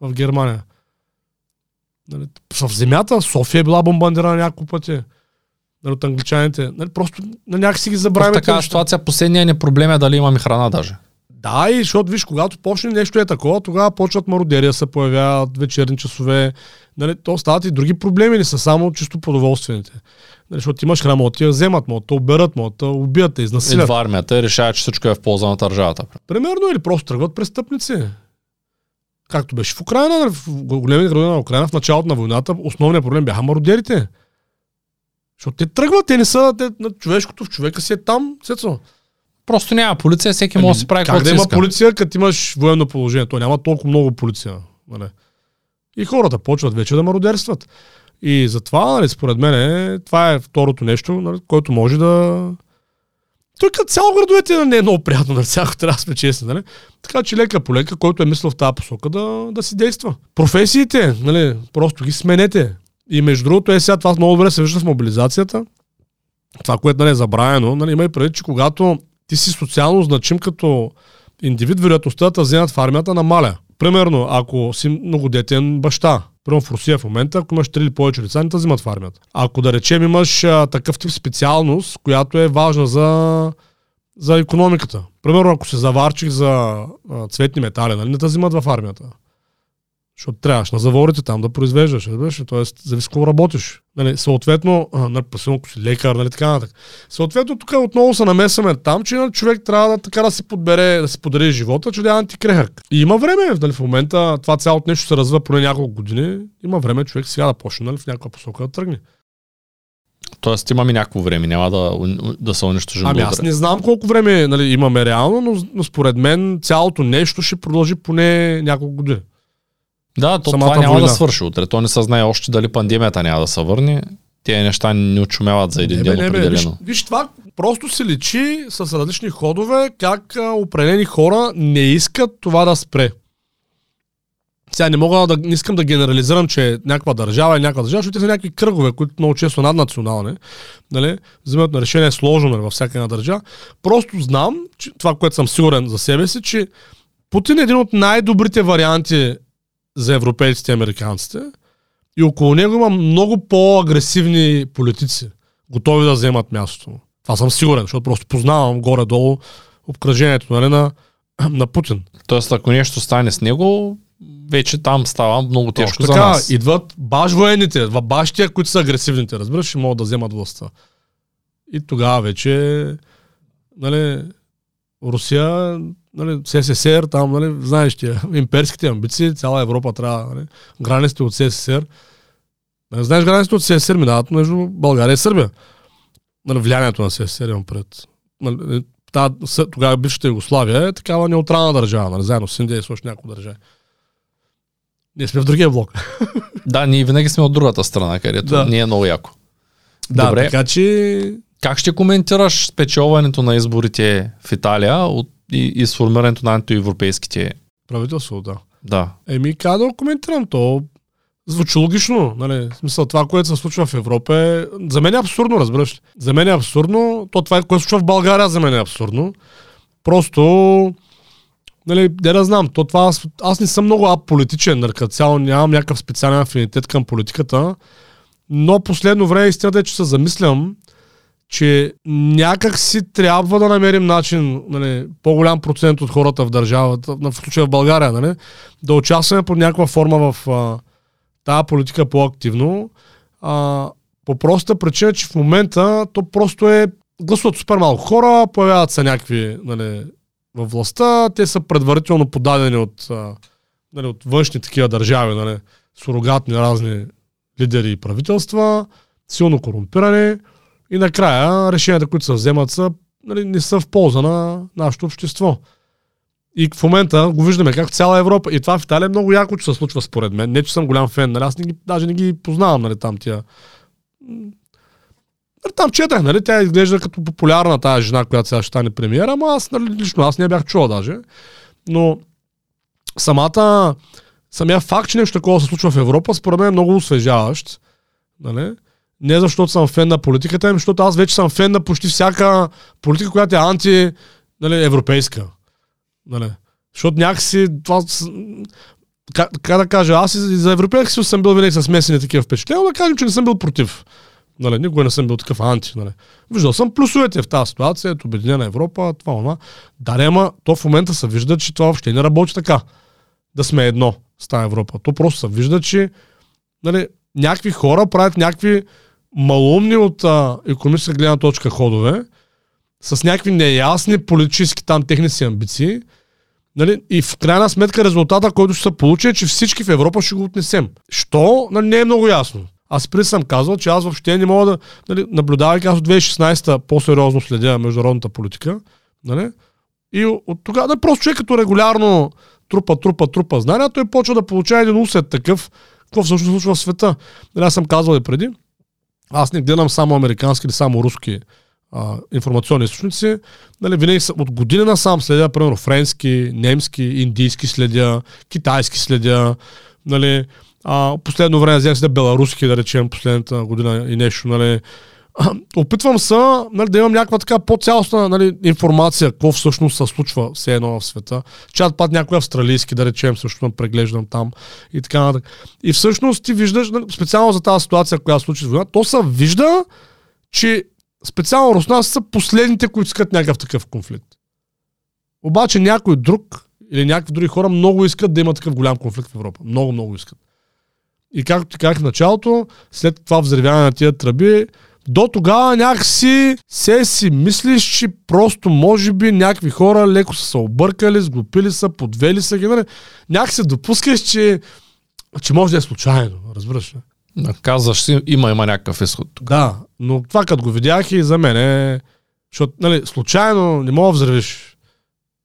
в Германия. Нали, в земята София е била бомбандирана няколко пъти. От англичаните. Нали, просто на някакси ги забравим. В такава ситуация последния не проблем е дали имаме храна даже. Да, и защото виж, когато почне нещо е такова, тогава почват мародерия, се появяват вечерни часове. Нали, то стават и други проблеми, не са само чисто продоволствените. Нали, защото имаш храна, от тя вземат, могат да оберат, могат да убият, изнасилят. Едва армията решава, че всичко е в полза на държавата. Примерно, или просто тръгват престъпници. Както беше в Украйна, в големи градове на Украйна, в началото на войната, основният проблем бяха мародерите. Защото те тръгват, те не са те, на човешкото, в човека си е там. Сецо. Просто няма полиция, всеки може да се прави каквото си иска. Как да има полиция, като имаш военно положение? То няма толкова много полиция. Нали? И хората почват вече да мародерстват. И затова, нали, според мен, това е второто нещо, нали, което може да... Той като цяло градовете не е много приятно на всяко, трябва да сме честни, нали? Така че лека по лека, който е мислил в тази посока, да, да си действа. Професиите, нали, просто ги сменете. И между другото е сега това много добре се вижда с мобилизацията. Това, което не е забравено, нали, има и преди, че когато ти си социално значим като индивид, вероятността да вземат в армията намаля. Примерно, ако си многодетен баща, примерно в Русия в момента, ако имаш три или повече лица, не те взимат в армията. Ако, да речем, имаш а, такъв тип специалност, която е важна за, за икономиката. Примерно, ако си заварчих за а, цветни метали, нали, не те взимат в армията. Защото трябваш на заворите там да произвеждаш, разбираш, т.е. зависи какво работиш. Нали, съответно, написано, ако си лекар, нали, така нататък. Съответно, тук отново се намесваме там, че нали, човек трябва да, така да се подбере, да се подари живота, че да е антикрехък. И има време, нали, в момента това цялото нещо се развива поне няколко години, има време човек сега да почне, нали, в някаква посока да тръгне. Тоест имаме някакво време, няма да, да се унищожим. Ами аз не знам колко време нали, имаме реално, но, но според мен цялото нещо ще продължи поне няколко години. Да, то това няма война да свърши утре. То не се знае още дали пандемията няма да се върне. Тези неща не очумяват за един не, ден не, определено. Виж, виж, това просто се личи с различни ходове, как а, определени хора не искат това да спре. Сега не мога да, не искам да генерализирам, че е някаква държава и някаква държава, защото са някакви кръгове, които много често наднационални, нали, взимат на решение е сложно нали, във всяка една държава. Просто знам, че, това, което съм сигурен за себе си, че Путин е един от най-добрите варианти за европейците и американците и около него има много по-агресивни политици, готови да вземат мястото. Това съм сигурен, защото просто познавам горе-долу обкръжението нали, на, на Путин. Тоест, ако нещо стане с него, вече там става много тежко така, за нас. Идват баш военните, баш тия, които са агресивните, разбираш, и могат да вземат властта. И тогава вече нали, Русия нали, СССР, там, нали, знаеш тия, имперските амбиции, цяла Европа трябва, нали, границите от СССР. Нали, знаеш, границите от СССР минават между България и Сърбия. Нали, влиянието на СССР имам пред. Нали, тогава бившата Йогославия е такава неутрална държава, нали, заедно с Индия и също някои държави. Ние сме в другия блок. Да, ние винаги сме от другата страна, където да. Ние е много яко. Да, добре, така че... Как ще коментираш спечелването на изборите в Италия от И, и сформирането на антиевропейските правителство, да. Да. Еми, как да коментирам то? Звучи логично, нали? В смисъл, това, което се случва в Европа е... За мен е абсурдно, разбираш ли? За мен е абсурдно. То това, което се случва в България, за мен е абсурдно. Просто... Нали, не да знам. То това... Аз, аз не съм много аполитичен, нали? Като цяло нямам някакъв специален афинитет към политиката. Но последно време истината е, че се замислям, че някак си трябва да намерим начин, нали, по-голям процент от хората в държавата, в случая в България, нали, да участваме под някаква форма в а, тая политика по-активно. А, по проста причина, че в момента то просто е гласуват супер малко хора, появяват се някакви нали, във властта, те са предварително подадени от, а, нали, от външни такива държави, нали, сурогатни разни лидери и правителства, силно корумпирани. И накрая решенията, които се вземат, са, нали, не са в полза на нашето общество. И в момента го виждаме как цяла Европа. И това в Италия е много яко, че се случва според мен. Не, че съм голям фен. Нали, аз не ги, даже не ги познавам нали, там тия. Там четах, нали, тя изглежда като популярна тази жена, която сега ще стане премиера, ама аз нали, лично аз не я бях чувал даже. Но самата, самия факт, че нещо такова се случва в Европа, според мен е много освежаващ. Нали? Не защото съм фен на политиката, ами защото аз вече съм фен на почти всяка политика, която е анти-европейска. Нали, защото някакси това... Как, как да кажа, аз и за европейски съм бил винаги с смесени такива впечатления, но да кажем, че не съм бил против. Нали, никога не съм бил такъв анти. Нали. Виждал съм плюсовете в тази ситуация, ето Обединена Европа, това, това. Да, няма, то в момента се вижда, че това въобще не работи така. Да сме едно с тази Европа. То просто се вижда, че нали, някакви хора правят някакви малумни от а, икономическа гледна точка ходове, с някакви неясни политически там техни си амбиции. Нали? И в крайна сметка резултата, който ще се получи, е, че всички в Европа ще го отнесем. Що? Нали, не е много ясно. Аз преди съм казвал, че аз въобще не мога да... Нали, наблюдавайки аз от две хиляди и шестнадесета по-сериозно следя международната политика. Нали? И от тогава да, просто човек като регулярно трупа, трупа, трупа знания, той почва да получава един усет такъв, какво всъщност случва в света. Нали, аз съм казвал и преди, аз не гледам само американски или само руски а, информационни източници. Нали, винаги са, от година насам следя, примерно, френски, немски, индийски следя, китайски следя. Нали, а, последно време взех следя беларуски, да речем, последната година и нещо. Нали, опитвам се, нали, да имам някаква така по-цялостна, нали, информация, какво всъщност се случва все едно в света. Чат пат някой австралийски, да речем, също преглеждам там и така нататък. И всъщност ти виждаш, нали, специално за тази ситуация, която се случи с война, то се вижда, че специално руснаците са последните, които искат някакъв такъв конфликт. Обаче някой друг или някакви други хора много искат да има такъв голям конфликт в Европа. Много, много искат. И както ти казах в началото, след това взривяване на тия тръби, до тогава някакси се си мислиш, че просто може би някакви хора леко са се объркали, сглупили са, подвели са ги. Някакси допускаш, че, че може да е случайно. Разбираш ли? Казваш си, има, има някакъв изход тук. Да, но това като го видях и за мен е... Защото, нали, случайно не мога да взривиш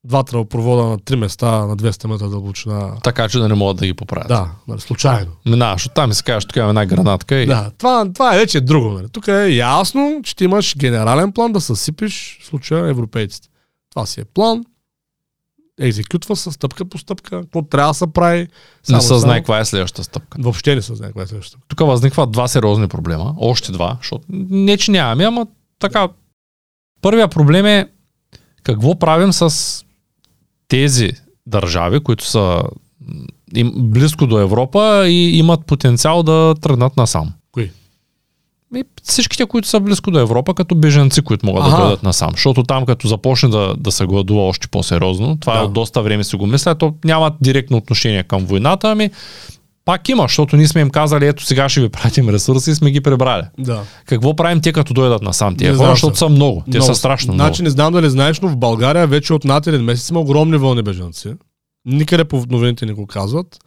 два тръбопровода на три места на двеста метра дълбочина. Така, че да не могат да ги поправят. Да, нали, случайно. Минаваш оттам и си кажеш, тук има една гранатка и... Да, това, това е вече друго. Нали. Тук е ясно, че ти имаш генерален план да съсипиш в случая на европейците. Това си е план. Екзекютва се стъпка по стъпка, какво трябва да се прави. Само, не се знае каква е следващата стъпка. Въобще не се знае каква е следващата стъпка. Тук възникват два сериозни проблема, още два, защото не че нямаме, ама така. Първия проблем е какво правим с тези държави, които са им близко до Европа и имат потенциал да тръгнат насам. Кои? И всичките, които са близко до Европа, като беженци, които могат ага. да дойдат насам. Защото там, като започне да, да се гладува още по-сериозно, това да. Е от доста време си го мисля, то нямат директно отношение към войната, ами пак има, защото ние сме им казали, ето сега ще ви пратим ресурси и сме ги прибрали. Да. Какво правим те, като дойдат насам? Те хора, защото са много, те много. Са страшно много. Значи не знам дали знаеш, но в България вече от над един месец има огромни вълни беженци. Никъде по новините не го казват.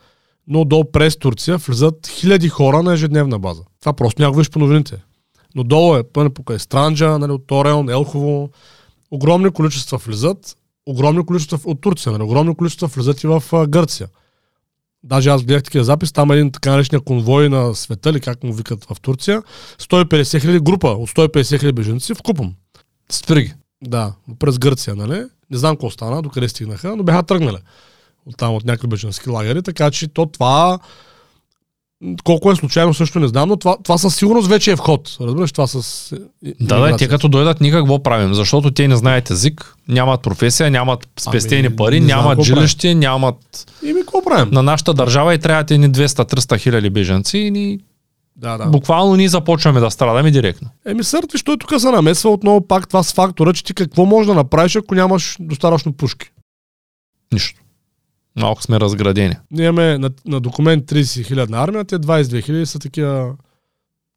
Но долу през Турция влизат хиляди хора на ежедневна база. Това просто някога виж по новините. Но долу е пълно покрай Странджа, нали, от Торел, Елхово. Огромни количества влизат. Огромни количества от Турция. Нали, огромни количества влизат и в а, Гърция. Даже аз гледах такива запис. Там е един така наречен конвой на света, или как му викат в Турция. сто и петдесет хиляди група от сто и петдесет хиляди беженци вкупом. Сприги. Да, през Гърция, нали? Не знам какво стана, докъде стигнаха, но бяха тръгнали. От там от някакви бежански лагери, така че то това, колко е случайно също не знам, но това, това със сигурност вече е вход. Разбираш, това с... Да, да, те като дойдат никакво правим, защото те не знаят език, нямат професия, нямат спестени ами, пари, нямат жилище, правим. Нямат... И ми какво правим? На нашата държава и трябват едни двеста-триста хиляди бежанци и ни... Да, да. Буквално ние започваме да страдаме директно. Еми съртвиш, той тук се намесва отново пак това с фактора, че ти какво можеш да направиш, ако нямаш достатъчно пушки? Нищо. Малко сме разградени. Ние имаме на, на документ трийсет хиляди на армия, те двайсет и две хиляди са такива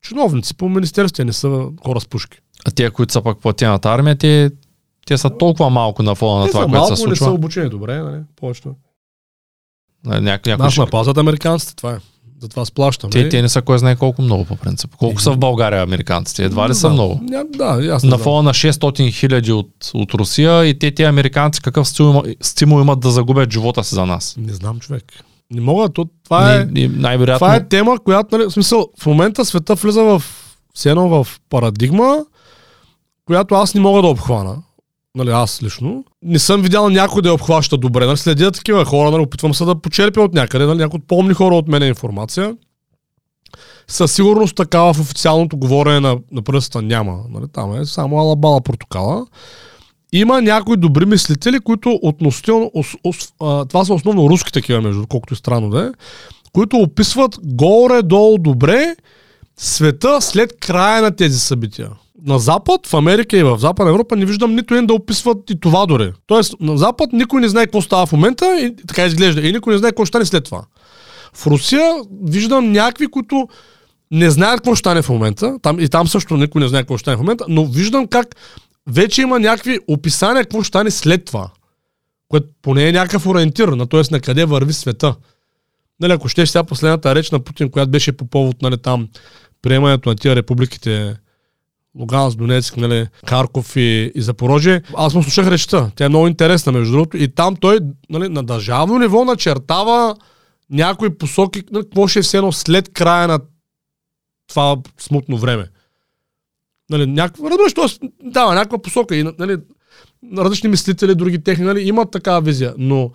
чиновници по министерството, не са хора с пушки. А те, които са пък платената армия, те, те са толкова малко на фона на това, което малко, се случва. Те са малко, не са обучени добре, нали? Повечето. Няк, Нас ще... напазват американците, това е. Затова сплащаме. Те, те не са кой знае колко много по принцип. Колко е, са в България американците? Едва ли да, са много? Да, ясно. На фона на шестстотин хиляди от, от Русия и те, те американци какъв стимул, стимул имат да загубят живота си за нас? Не знам, човек. Не мога. То, това, е, не, не, най-вероятно... това е тема, която... Нали, в смисъл, в момента света влиза в сено в парадигма, която аз не мога да обхвана. Нали, аз лично. Не съм видял някой да я обхваща добре. Нали, следя такива хора, нали, опитвам се да почерпя от някъде. Нали, някой помни хора от мен информация. Със сигурност такава в официалното говорене на, на пръста няма. Нали, там е само алабала портокала. Има някои добри мислители, които относително... Ос, ос, а, това са основно руски такива, между колкото и странно да е. Които описват горе-долу добре света след края на тези събития. На Запад, в Америка и в Западна Европа не виждам нито един да описват и това дори. Тоест, на Запад никой не знае какво става в момента и така изглежда. И никой не знае какво ще стане след това. В Русия виждам някакви, които не знаят какво ще стане в момента. Там, и там също никой не знае какво ще стане в момента, но виждам как вече има някакви описания какво ще стане след това. Което поне е някакъв ориентир, на т.е. на къде върви света. Нали, ако ще сега последната реч на Путин, която беше по повод, нали, там приемането на тия републиките. Луганск, Донецк, нали, Харков и, и Запорожие. Аз му слушах речта. Тя е много интересна, между другото. И там той, нали, на държавно ниво начертава някои посоки, нали, какво ще е все едно след края на това смутно време. Нали, някаква, разбира, дава някаква посока. И, нали, различни мислители, други техни, нали, имат такава визия. Но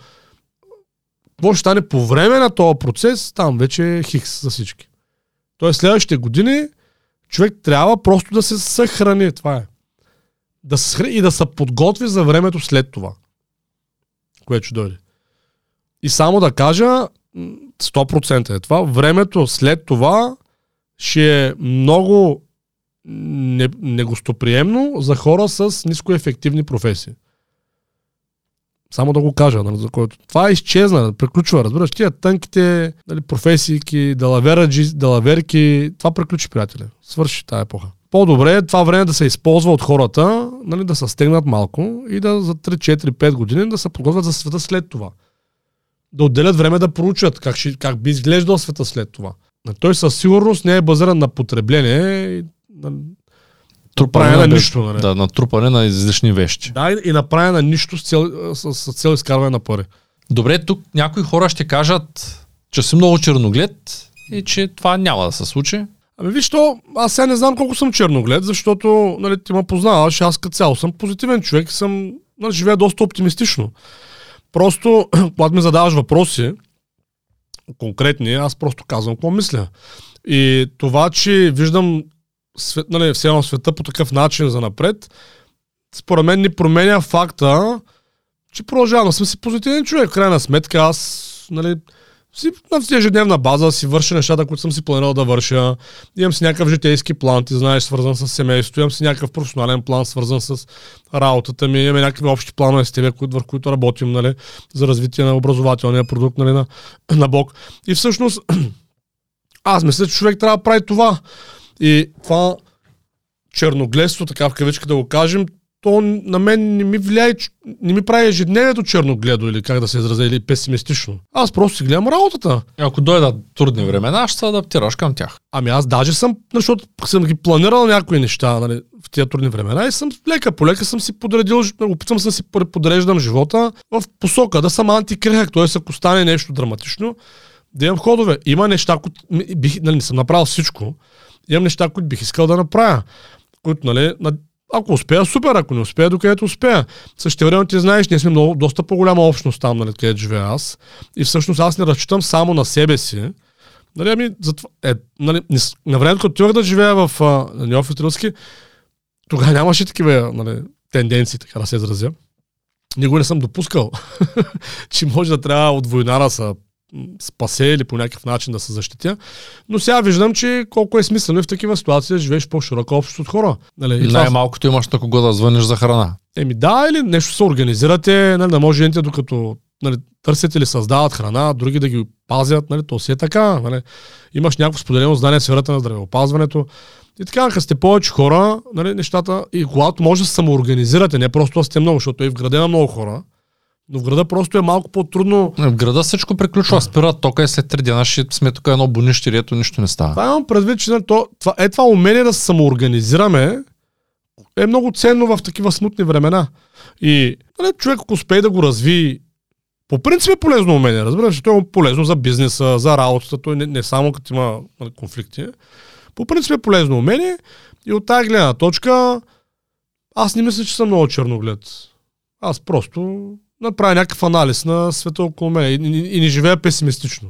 какво ще стане по време на този процес, там вече е хикс за всички. Тоест следващите години Човек трябва просто да се съхрани. Това е. Да се съхрани и да се подготви за времето след това, което ще дойде. И само да кажа, сто процента е това. Времето след това ще е много негостоприемно за хора с нискоефективни професии. Само да го кажа, за който. Това е изчезна, приключва, разбираш, тия тънките, нали, професийки, далаверки, това приключи, приятели. Свърши тази епоха. По-добре е това време да се използва от хората, нали, да се стегнат малко и да за три, четири, пет години да се подготвят за света след това. Да отделят време да проучат как, ще, как би изглеждал света след това. Той със сигурност не е базиран на потребление и на трупане на нищо. Да, да, на трупане на излишни вещи. Да, и направя на нищо с цел, с, с цел изкарване на пари. Добре, тук някои хора ще кажат, че си много черноглед и че това няма да се случи. Ами виж, то, аз сега не знам колко съм черноглед, защото, нали, ти ме познаваш, аз като цяло съм позитивен човек, съм, нали, живея доста оптимистично. Просто, когато ми задаваш въпроси конкретни, аз просто казвам какво мисля. И това, че виждам свет, нали, все едно света по такъв начин за напред, според мен ни променя факта, че продължавам. Съм си позитивен човек. В крайна сметка аз, нали, си, на ежедневна база си върша нещата, които съм си планирал да върша. Имам си някакъв житейски план, ти знаеш, свързан с семейството. Имам си някакъв професионален план, свързан с работата ми. Имаме някакви общи планове с тебе, върху които работим, нали, за развитие на образователния продукт, нали, на, на Бог. И всъщност аз мисля, че човек трябва да прави това. И това черногледство, така в кавичка да го кажем, то на мен не ми влияе, не ми прави ежедневието черногледо, или как да се изразя, или песимистично. Аз просто си гледам работата. Ако дойдат трудни времена, ще се адаптираш към тях. Ами аз даже съм, защото съм ги планирал някои неща, нали, в тия трудни времена и съм лека, полека съм си подредил, опитвам съм си подреждам живота в посока да съм антикрехък, т.е. ако стане нещо драматично, да имам ходове. Има неща, които бих, нали, не съм направил всичко. Имам неща, които бих искал да направя, които, нали, ако успея, супер, ако не успея, докъдето успея. Същевременно ти знаеш, ние сме много, доста по-голяма общност там, нали, където живея аз. И всъщност аз не разчитам само на себе си. Нали, ами, затова, е, нали, на времето, като тях да живея в Нефтохим, тогава нямаше такива, нали, тенденции, така да се изразя. Никога не съм допускал, че може да трябва от война да са спасе или по някакъв начин да се защитя. Но сега виждам, че колко е смислено в такива ситуации да живееш по-широко общество от хора. Нали? Най-малкото имаш на кого да звъниш за храна. Еми да, или нещо се организирате, нали, да може едните, докато, нали, търсят или създават храна, други да ги пазят, нали, то си е така. Нали? Имаш някакво споделено знание в сферата на здравеопазването. И така, като сте повече хора, нали, нещата, и когато може да се самоорганизирате, не просто сте много, защото и в града има много хора. Но в града просто е малко по-трудно. В града всичко приключва, да. Спира тока и след три дена ще сме тук едно бонище, ето нищо не става. Това имам предвид, че то, това, е това умение да се самоорганизираме е много ценно в такива смутни времена. И, нали, човек, ако успее да го разви, по принцип е полезно умение, разбираш, че то е полезно за бизнеса, за работата, той не, не само като има конфликти. По принцип е полезно умение и от тази гледна точка аз не мисля, че съм много черноглед. Аз просто направя някакъв анализ на света около мен и, и, и не живея песимистично.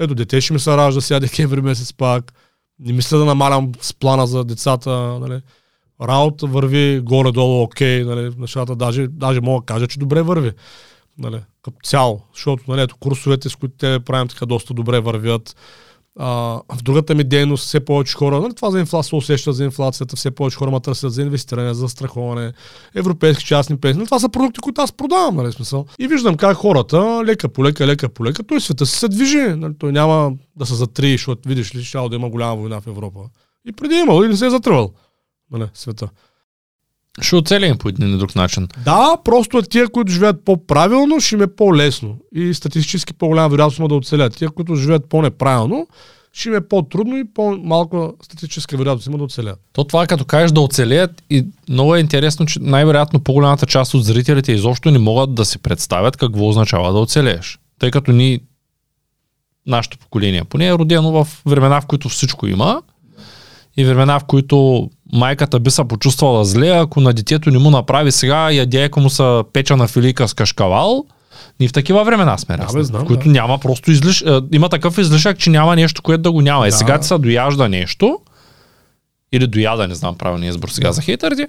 Ето, дете ще ми се ражда сега декември месец пак, не мисля да намалям с плана за децата, нали. Работа върви горе-долу, окей, нали, нещата даже, даже мога да кажа, че добре върви. Нали, като цяло, защото, нали, ето, курсовете, с които те правим така доста добре вървят. А, в другата ми дейност все повече хора, нали, това за инфлация, усеща за инфлацията, все повече хора ма търсят за инвестиране, за страховане, европейски частни пенсии. Нали, това са продукти, които аз продавам, нали, смисъл. И виждам как хората, лека полека, лека полека, той света се движи. Нали, той няма да се затрие, защото видиш ли, щяло да има голяма война в Европа. И преди имало и не се е затръвал, нали, света. Ще оцелим по един и друг начин. Да, просто тия, които живеят по-правилно, ще им е по-лесно. И статистически по-голяма вероятност има да оцелят. Тия, които живеят по-неправилно, ще им е по-трудно и по-малко статистическа вероятност има да оцелят. То това е като кажеш да оцелят и много е интересно, че най-вероятно по-голямата част от зрителите изобщо не могат да си представят какво означава да оцелееш. Тъй като ни, нашето поколение, поне е родено в времена, в които всичко има, и времена, в които майката би се почувствала зле, ако на детето не му направи сега ядейка му са печена филийка с кашкавал. Ние в такива времена сме разни, да, в които да. няма просто излиш... Има такъв излишък, че няма нещо, което да го няма. Да. И сега ти се дояжда нещо или дояда, не знам правилния избор сега за хейтърите,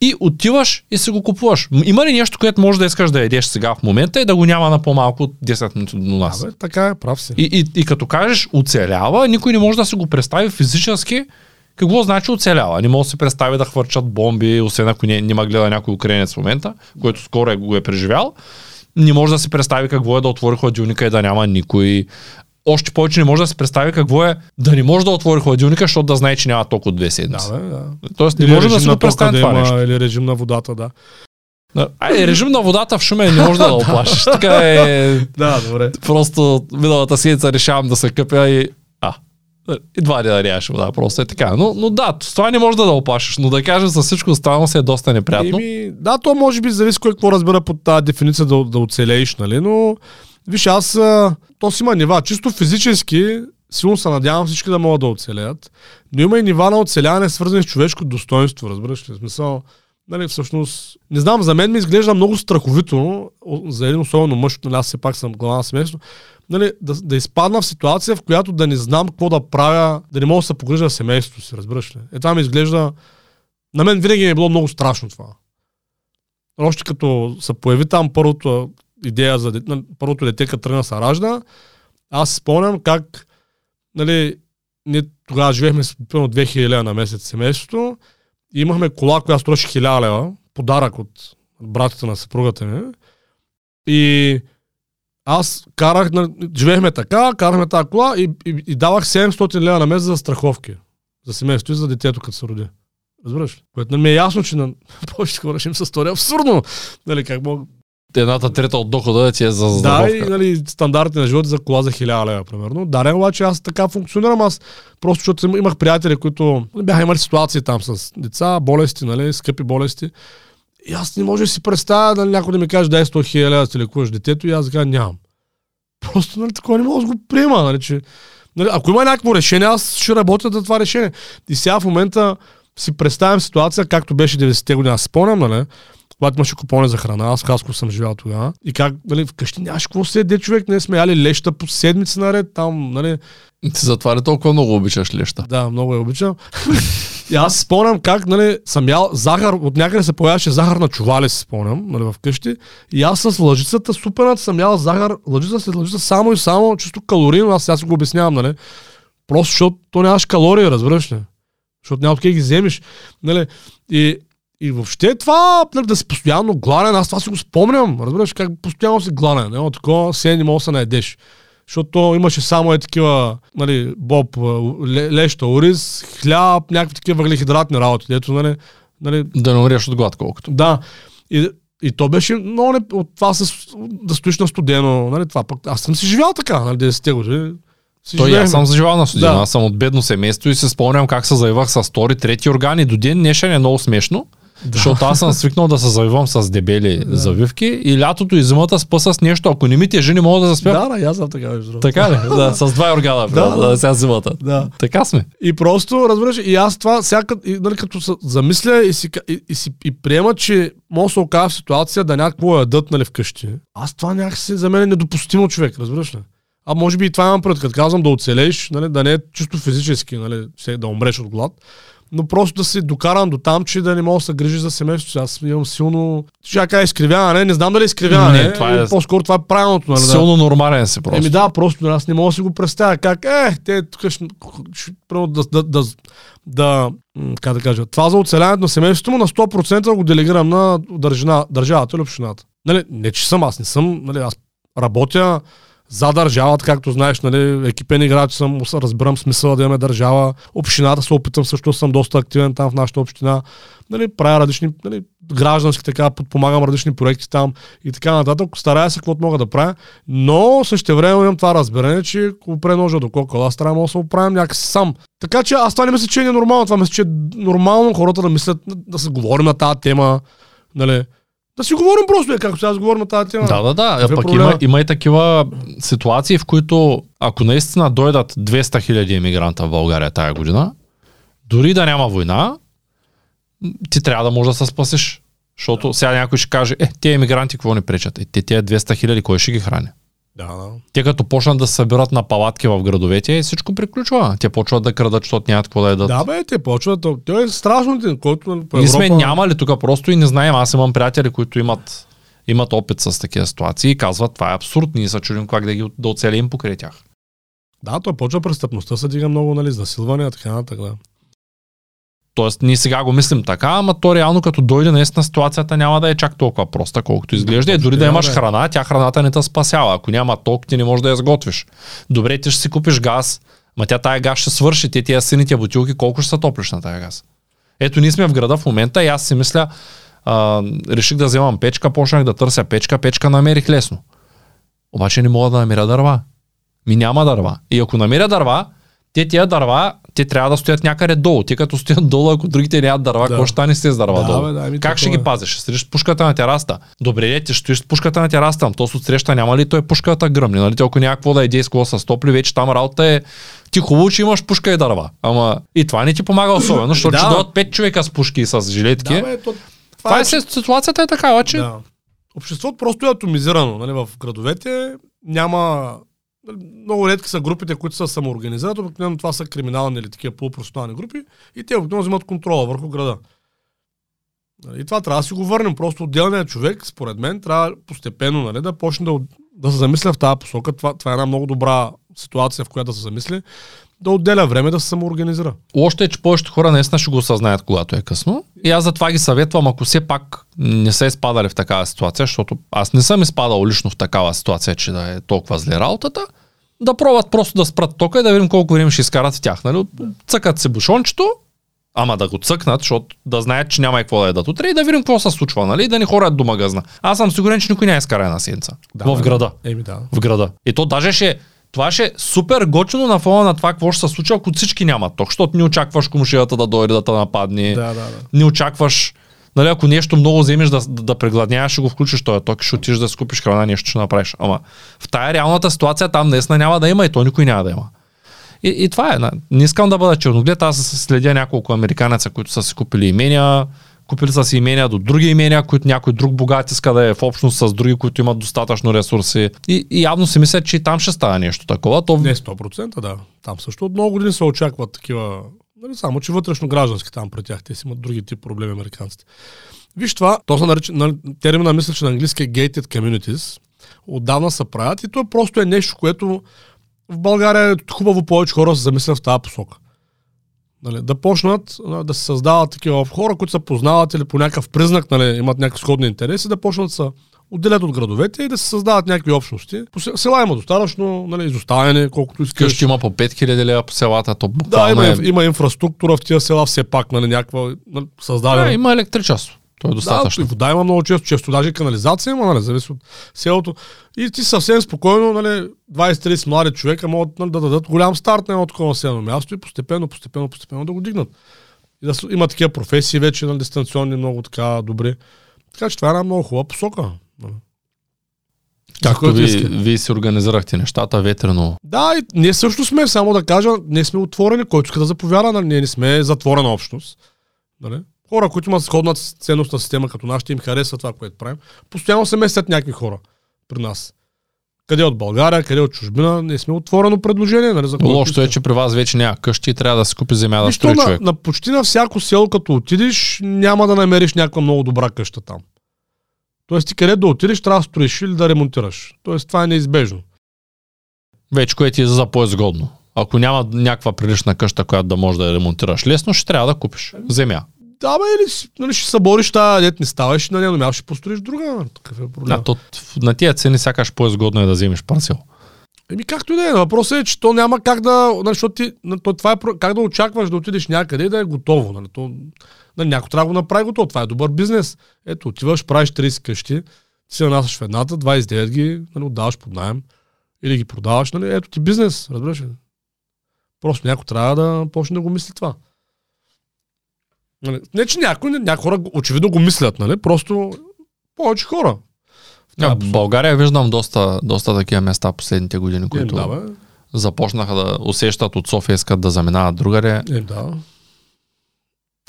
и отиваш и си го купуваш. Има ли нещо, което може да искаш да ядеш сега в момента и да го няма на по-малко от десет минути до нас? Абе, така е, прав си. И, и, и като кажеш оцелява, никой не може да се го представи физически. Какво значи оцелява? Не може да се представи да хвърчат бомби, освен ако не, няма гледа някой украинец в момента, който скоро е, го е преживял. Не може да се представи какво е да отвори хладилника и да няма никой. Още повече не може да се представи какво е да не може да отвори хладилника, защото да знае, че няма толкова от две седмици. Да, да. Тоест не или може да се представи това нещо. Или режим на водата, да. Ай, режим на водата в Шумен не може да да оплашиш. Така е... Да, добре. Просто миналата седмица решавам да се къпя и... А, едва ли да ряш вода, просто е така. Но, но да, това не може да да оплашиш, но да кажем за всичко останало се е доста неприятно. Еми, да, то може би зависи кой какво разбира под тази дефиниция да, да оцелееш, нали, но... Виж, аз... То си има нива. Чисто физически, силно се надявам всички да могат да оцелеят, но има и нива на оцеляване, свързани с човешко достоинство, разбираш ли? В смисъл, нали, всъщност... Не знам, за мен ми изглежда много страховито, за един особено мъж, нали, аз все пак съм глава на семейство, нали, да, да изпадна в ситуация, в която да не знам какво да правя, да не мога да се погрижа в семейството си, разбираш ли? Е, това ми изглежда... На мен винаги ми е било много страшно това. Още като се появи там първото... идея за дете, първото дете, като тръгна се ражда, аз спомням как, нали, ние тогава живеехме с примерно две хиляди лева на месец семейството и имахме кола, която струваше хиляда лева, подарък от братята на съпругата ми. И аз карах, нали, живеехме така, карахме тази кола и, и, и давах седемстотин лева на месец за страховки, за семейството и за детето, като се роди. Разбираш ли? Което не ми е ясно, че на повечето хора ще им се стори абсурдно. Нали, как мога... Едната трета от дохода да ти е за здравовка. Да, и нали, стандарти на живота за кола за хиляда лева, примерно. Да, не, обаче аз така функционирам. Аз просто, защото имах приятели, които бяха имали ситуации там с деца, болести, нали, скъпи болести. И аз не може да си представя, нали, някой да ми каже, дай сто хиляди лева да си лекуваш детето, и аз така нямам. Просто, нали, такова не мога да го приема. Нали, че, нали, ако има някакво решение, аз ще работя за това решение. И сега в момента си представям ситуация, както беше деветдесетте години, аз спомням, нали, когато имаше купоне за храна, аз в Хаско съм живял тогава. И как, нали, вкъщи нямаше какво се еде, човек, не сме яли леща по седмици наред, там, нали... Ти затова ли толкова много обичаш леща? Да, много я обичам. И аз спомням как, нали, съм ял захар, от някъде се появяваше захар на чували, си спомням, нали, вкъщи. И аз с лъжицата, супената, съм ял захар, лъжица след лъжица, само и само, чисто калорийно, аз сега си го обяснявам, нали. Просто защото то нямаш калории, разбираш ли? Защото няма откъде ги вземеш, нали. И... И въобще това, да си постоянно гладен, аз това си го спомням, разбираш, как постоянно си гладен, едно такова, се не мога да се наедеш. Защото имаше само е такива, нали, боб, леща, ориз, хляб, някакви такива въглехидратни работи, дето, нали, нали... Да не умреш от глад колкото. Да. И, и то беше много не... От това с... да стоиш на студено, нали, това пък... Аз съм си живял така, нали, деветдесетте години. Той и аз съм заживал на студено, да. Аз съм от бедно семейство и се спомням как се заявах с втори, трети органи. До ден днешен е много смешно. Да. Защото аз съм свикнал да се завивам с дебели да. завивки и лятото и зимата спа с нещо. Ако не ми тежи, не мога да заспя. Да, да, аз съм така. Така ли? Да, с два органа, да, да, да, сега зимата. Да. Така сме. И просто, разбираш, и аз това, всяка, и, нали, като се замисля и си, и, и си и приема, че може да се окажа в ситуация да някакво ядат, нали, вкъщи. Аз това някакси за мен е недопустимо, човек, разбираш ли? А може би и това имам пред, като казвам да оцелееш, нали, да не е чисто физически, нали, да умреш от глад. Но просто да се докарам до там, че да не мога да се грижи за семейството. Аз имам силно... Чака изкривяване, не знам дали изкривяване. Не, това е... По-скоро това е правилното. Нали, силно нормален се просто. Еми да, просто аз не мога да си го представя. Как, е, те тук ще... Първо да... да, да, да как да кажа? Това за оцеляването на семейството му на сто процента го делегирам на държина, държавата или общината. Нали, не, че съм, аз не съм. Нали, аз работя за държавата, както знаеш, нали, екипен играч съм, разбирам смисъла да имаме държава. Общината се опитам, също съм доста активен там в нашата община. Нали, правя различни, нали, граждански, така, подпомагам различни проекти там и така нататък. Старая се каквото мога да правя, но същевременно имам това разбиране, че ако преножа до колко аз трябва да се оправям някакси сам. Така че аз това не мисля, че е ненормално. Това мисля, че е нормално хората да мислят, да се говорим на тази тема, нали. Да си говорим просто, е, както сега говорим на тази тема. Да, да, да. Е, пък има, има и такива ситуации, в които ако наистина дойдат двеста хиляди емигранта в България тая година, дори да няма война, ти трябва да можеш да се спасиш. Защото сега някой ще каже, е, тези емигранти какво ни пречат? Е, те тези двеста хиляди, кой ще ги храни? Да, да. Те като почнат да се събират на палатки в градовете, всичко приключва. Те почват да крадат, защото нямат какво да ядат. Да, бе, те почват. Те е страшно, който по Европа... Ние сме нямали тук, просто и не знаем. Аз имам приятели, които имат, имат опит с такива ситуации и казват, това е абсурд. Ние се чудим как да ги да оцелим покрай тях. Да, той почва престъпността, се дига много, нали, изнасилване, така, така. Тоест, ние сега го мислим така, ама то реално като дойде наистина ситуацията няма да е чак толкова проста, колкото изглежда. Да, и дори да имаш храна, тя храната не те спасява. Ако няма ток, ти не можеш да я сготвиш. Добре, ти ще си купиш газ, ма тя тая газ ще свърши, те тия сините бутилки, колко ще се топлиш на тая газ? Ето, ние сме в града в момента и аз си мисля, а, реших да вземам печка, почнах да търся печка, печка намерих лесно. Обаче не мога да намеря дърва. Ми няма дърва. И ако намеря дърва, те тия дърва, те трябва да стоят някъде долу. Те като стоят долу, ако другите нямат дърва, да. Какво ще стане с дърва да, долу? Бе, да, как ще е. Ги пазиш? Ще срещаш пушката на тераста. Добре, ле, ти стоиш с пушката на тераста, то се отсреща, няма ли той пушката гръмне? Нали? Ако няма какво да еде с кого с топли, вече там работа е... Ти хубаво, че имаш пушка и дърва. Ама и това не ти помага особено, защото да. Ще дадат пет човека с пушки и с жилетки. Да, бе, то... Това е ситуацията е такава, че... Да. Обществото просто е атомизирано. Нали? В градовете няма... Много редки са групите, които са самоорганизирани, обикновено това са криминални или такива полупрофесионални групи и те обикновено взимат контрола върху града. И това трябва да си го върнем. Просто отделният човек, според мен, трябва постепенно, нали, да почне да, да се замисля в тази посока. Това, това е една много добра ситуация, в която да се замисли, да отделя време да се самоорганизира. Още е, че повечето хора наистина ще го осъзнаят, когато е късно. И аз затова ги съветвам, ако все пак не са изпадали в такава ситуация, защото аз не съм изпадал лично в такава ситуация, че да е толкова зле работата, да пробват просто да спрат тока и да видим колко време ще изкарат в тях. Нали? Цъкат се бушончето, ама да го цъкнат, защото да знаят, че няма и какво да едат утре и да видим какво се случва, нали? Да не хорят до магазна. Аз съм сигурен, че никой не е изкара една седмица. Да, в града. Е, да. В града. И то даже ще. Това ще е супер готино на фона на това, какво ще се случва, ако всички нямат ток, защото не очакваш комшията да дойде да те нападне, да, да, да. Не очакваш, нали, ако нещо много вземеш да, да, да прегладняваш, ще го включиш този ток, ще отиш да си купиш храна, нещо ще направиш. Ама в тая реалната ситуация там наистина няма да има и то никой няма да има. И, и това е. Не искам да бъда черноглед, аз следя няколко американеца, които са си купили имения, купили са си имения до други имения, които някой друг богат иска да е в общност с други, които имат достатъчно ресурси. И, и явно си мислят, че и там ще става нещо такова. То... Не сто процента, да. Там също от много години се очакват такива, нали, само че вътрешно граждански там при тях. Те си имат други тип проблеми американците. Виж това, то се нарича, на термина мисля, че на английски е gated communities. Отдавна се правят и то просто е нещо, което в България хубаво повече хора се замислят в тази посока. Нали, да почнат да се създават такива хора, които се познават или по някакъв признак, нали, имат някакви сходни интереси, да почнат да се отделят от градовете и да се създават някакви общности. По села има достатъчно, нали, изоставяне, колкото искаш. Къщи има по пет хиляди лева по селата. То буквално да, има, е... има инфраструктура в тия села, все пак, нали, някаква, нали, създадена. Да, има електричество. То е достатъчно. Да, вода има много често, често даже и канализация има, нали, зависи от селото. И ти съвсем спокойно, нали, двайсет-трийсет млади човека могат, нали, да дадат голям старт на едно такова селено място и постепенно, постепенно, постепенно да го дигнат. И да има такива професии вече, нали, дистанционни, много така добри. Така че това е една много хубава посока. Нали. Както вие ви си организирахте нещата ветрено. Да, и ние също сме, само да кажа, ние сме отворени, който иска да заповяда, нали, ние не сме затворена общност. Нали. Хора, които имат сходна ценностна система като нашите, им харесва това, което правим. Постоянно се местят някакви хора при нас. Къде от България, къде от чужбина, не сме отворено предложение. Нали, за лошото е, че при вас вече няма къщи и трябва да се купи земя да строи човек. На, на почти на всяко село, като отидеш, няма да намериш някаква много добра къща там. Тоест ти къде да отидеш, трябва да строиш или да ремонтираш. Тоест това е неизбежно. Вече което ти е за по-изгодно. Ако няма някаква прилична къща, която да можеш да ремонтираш лесно, ще трябва да купиш земя. Да, бе, или, нали, ще събориш тази, дет не ставаш на нея, но ще построиш друга. Такъв е проблем. Да, то, на тия цени сякаш по-изгодно е да вземеш парцел. Еми както и да е. Въпросът е, че то няма как да... Нали, ти, то, това е, как да очакваш да отидеш някъде и да е готово. Нали, то, нали, някой трябва да го направи готово. Това е добър бизнес. Ето, отиваш, правиш трийсет къщи, ти се нанасяш в едната, двайсет и девет ги, нали, отдаваш под наем или ги продаваш. Нали, ето ти бизнес, разбираш ли? Просто някой трябва да почне да го мисли това. Не, че някои, някои хора очевидно го мислят, нали? Просто повече хора. В България виждам доста, доста такива места последните години, които да, започнаха да усещат от София, искат да заминават другаде. Е, да.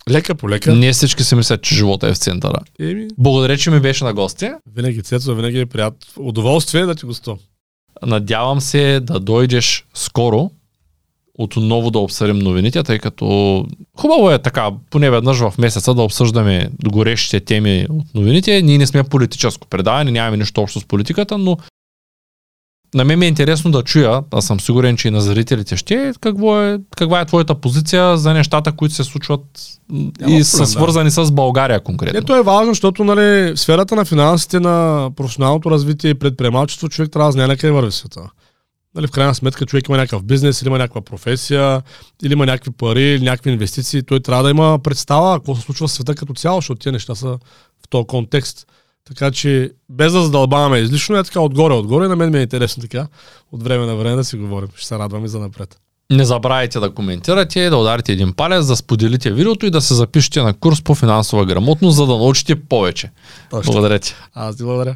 Лека по лека. Ние всички си мислят, че живота е в центъра. Еми... Благодаря, че ми беше на гости. Винаги, Цецо, винаги е приятно. Удоволствие да ти гостувам. Надявам се да дойдеш скоро, отново да обсъдим новините, тъй като хубаво е така, поне веднъж в месеца да обсъждаме горещите теми от новините. Ние не сме политическо предаване, нямаме нищо общо с политиката, но на мен ми е интересно да чуя, аз съм сигурен, че и на зрителите ще, какво е, каква е твоята позиция за нещата, които се случват Няма и проблем, са свързани да. с България конкретно. Ето е важно, защото нали, в сферата на финансите, на професионалното развитие и предприемачество, човек трябва да знае някъде върви света. Нали, в крайна сметка човек има някакъв бизнес, или има някаква професия, или има някакви пари, или някакви инвестиции. Той трябва да има представа какво се случва в света като цяло, защото тия неща са в този контекст. Така че, без да задълбаваме излишно, е така отгоре-отгоре, на мен ми е интересно така, от време на време да си говорим. Ще се радваме за напред. Не забравяйте да коментирате, да ударите един палец, да споделите видеото и да се запишете на курс по финансова грамотност, за да научите повече. Точно. Благодаря ти. Аз ти благодаря.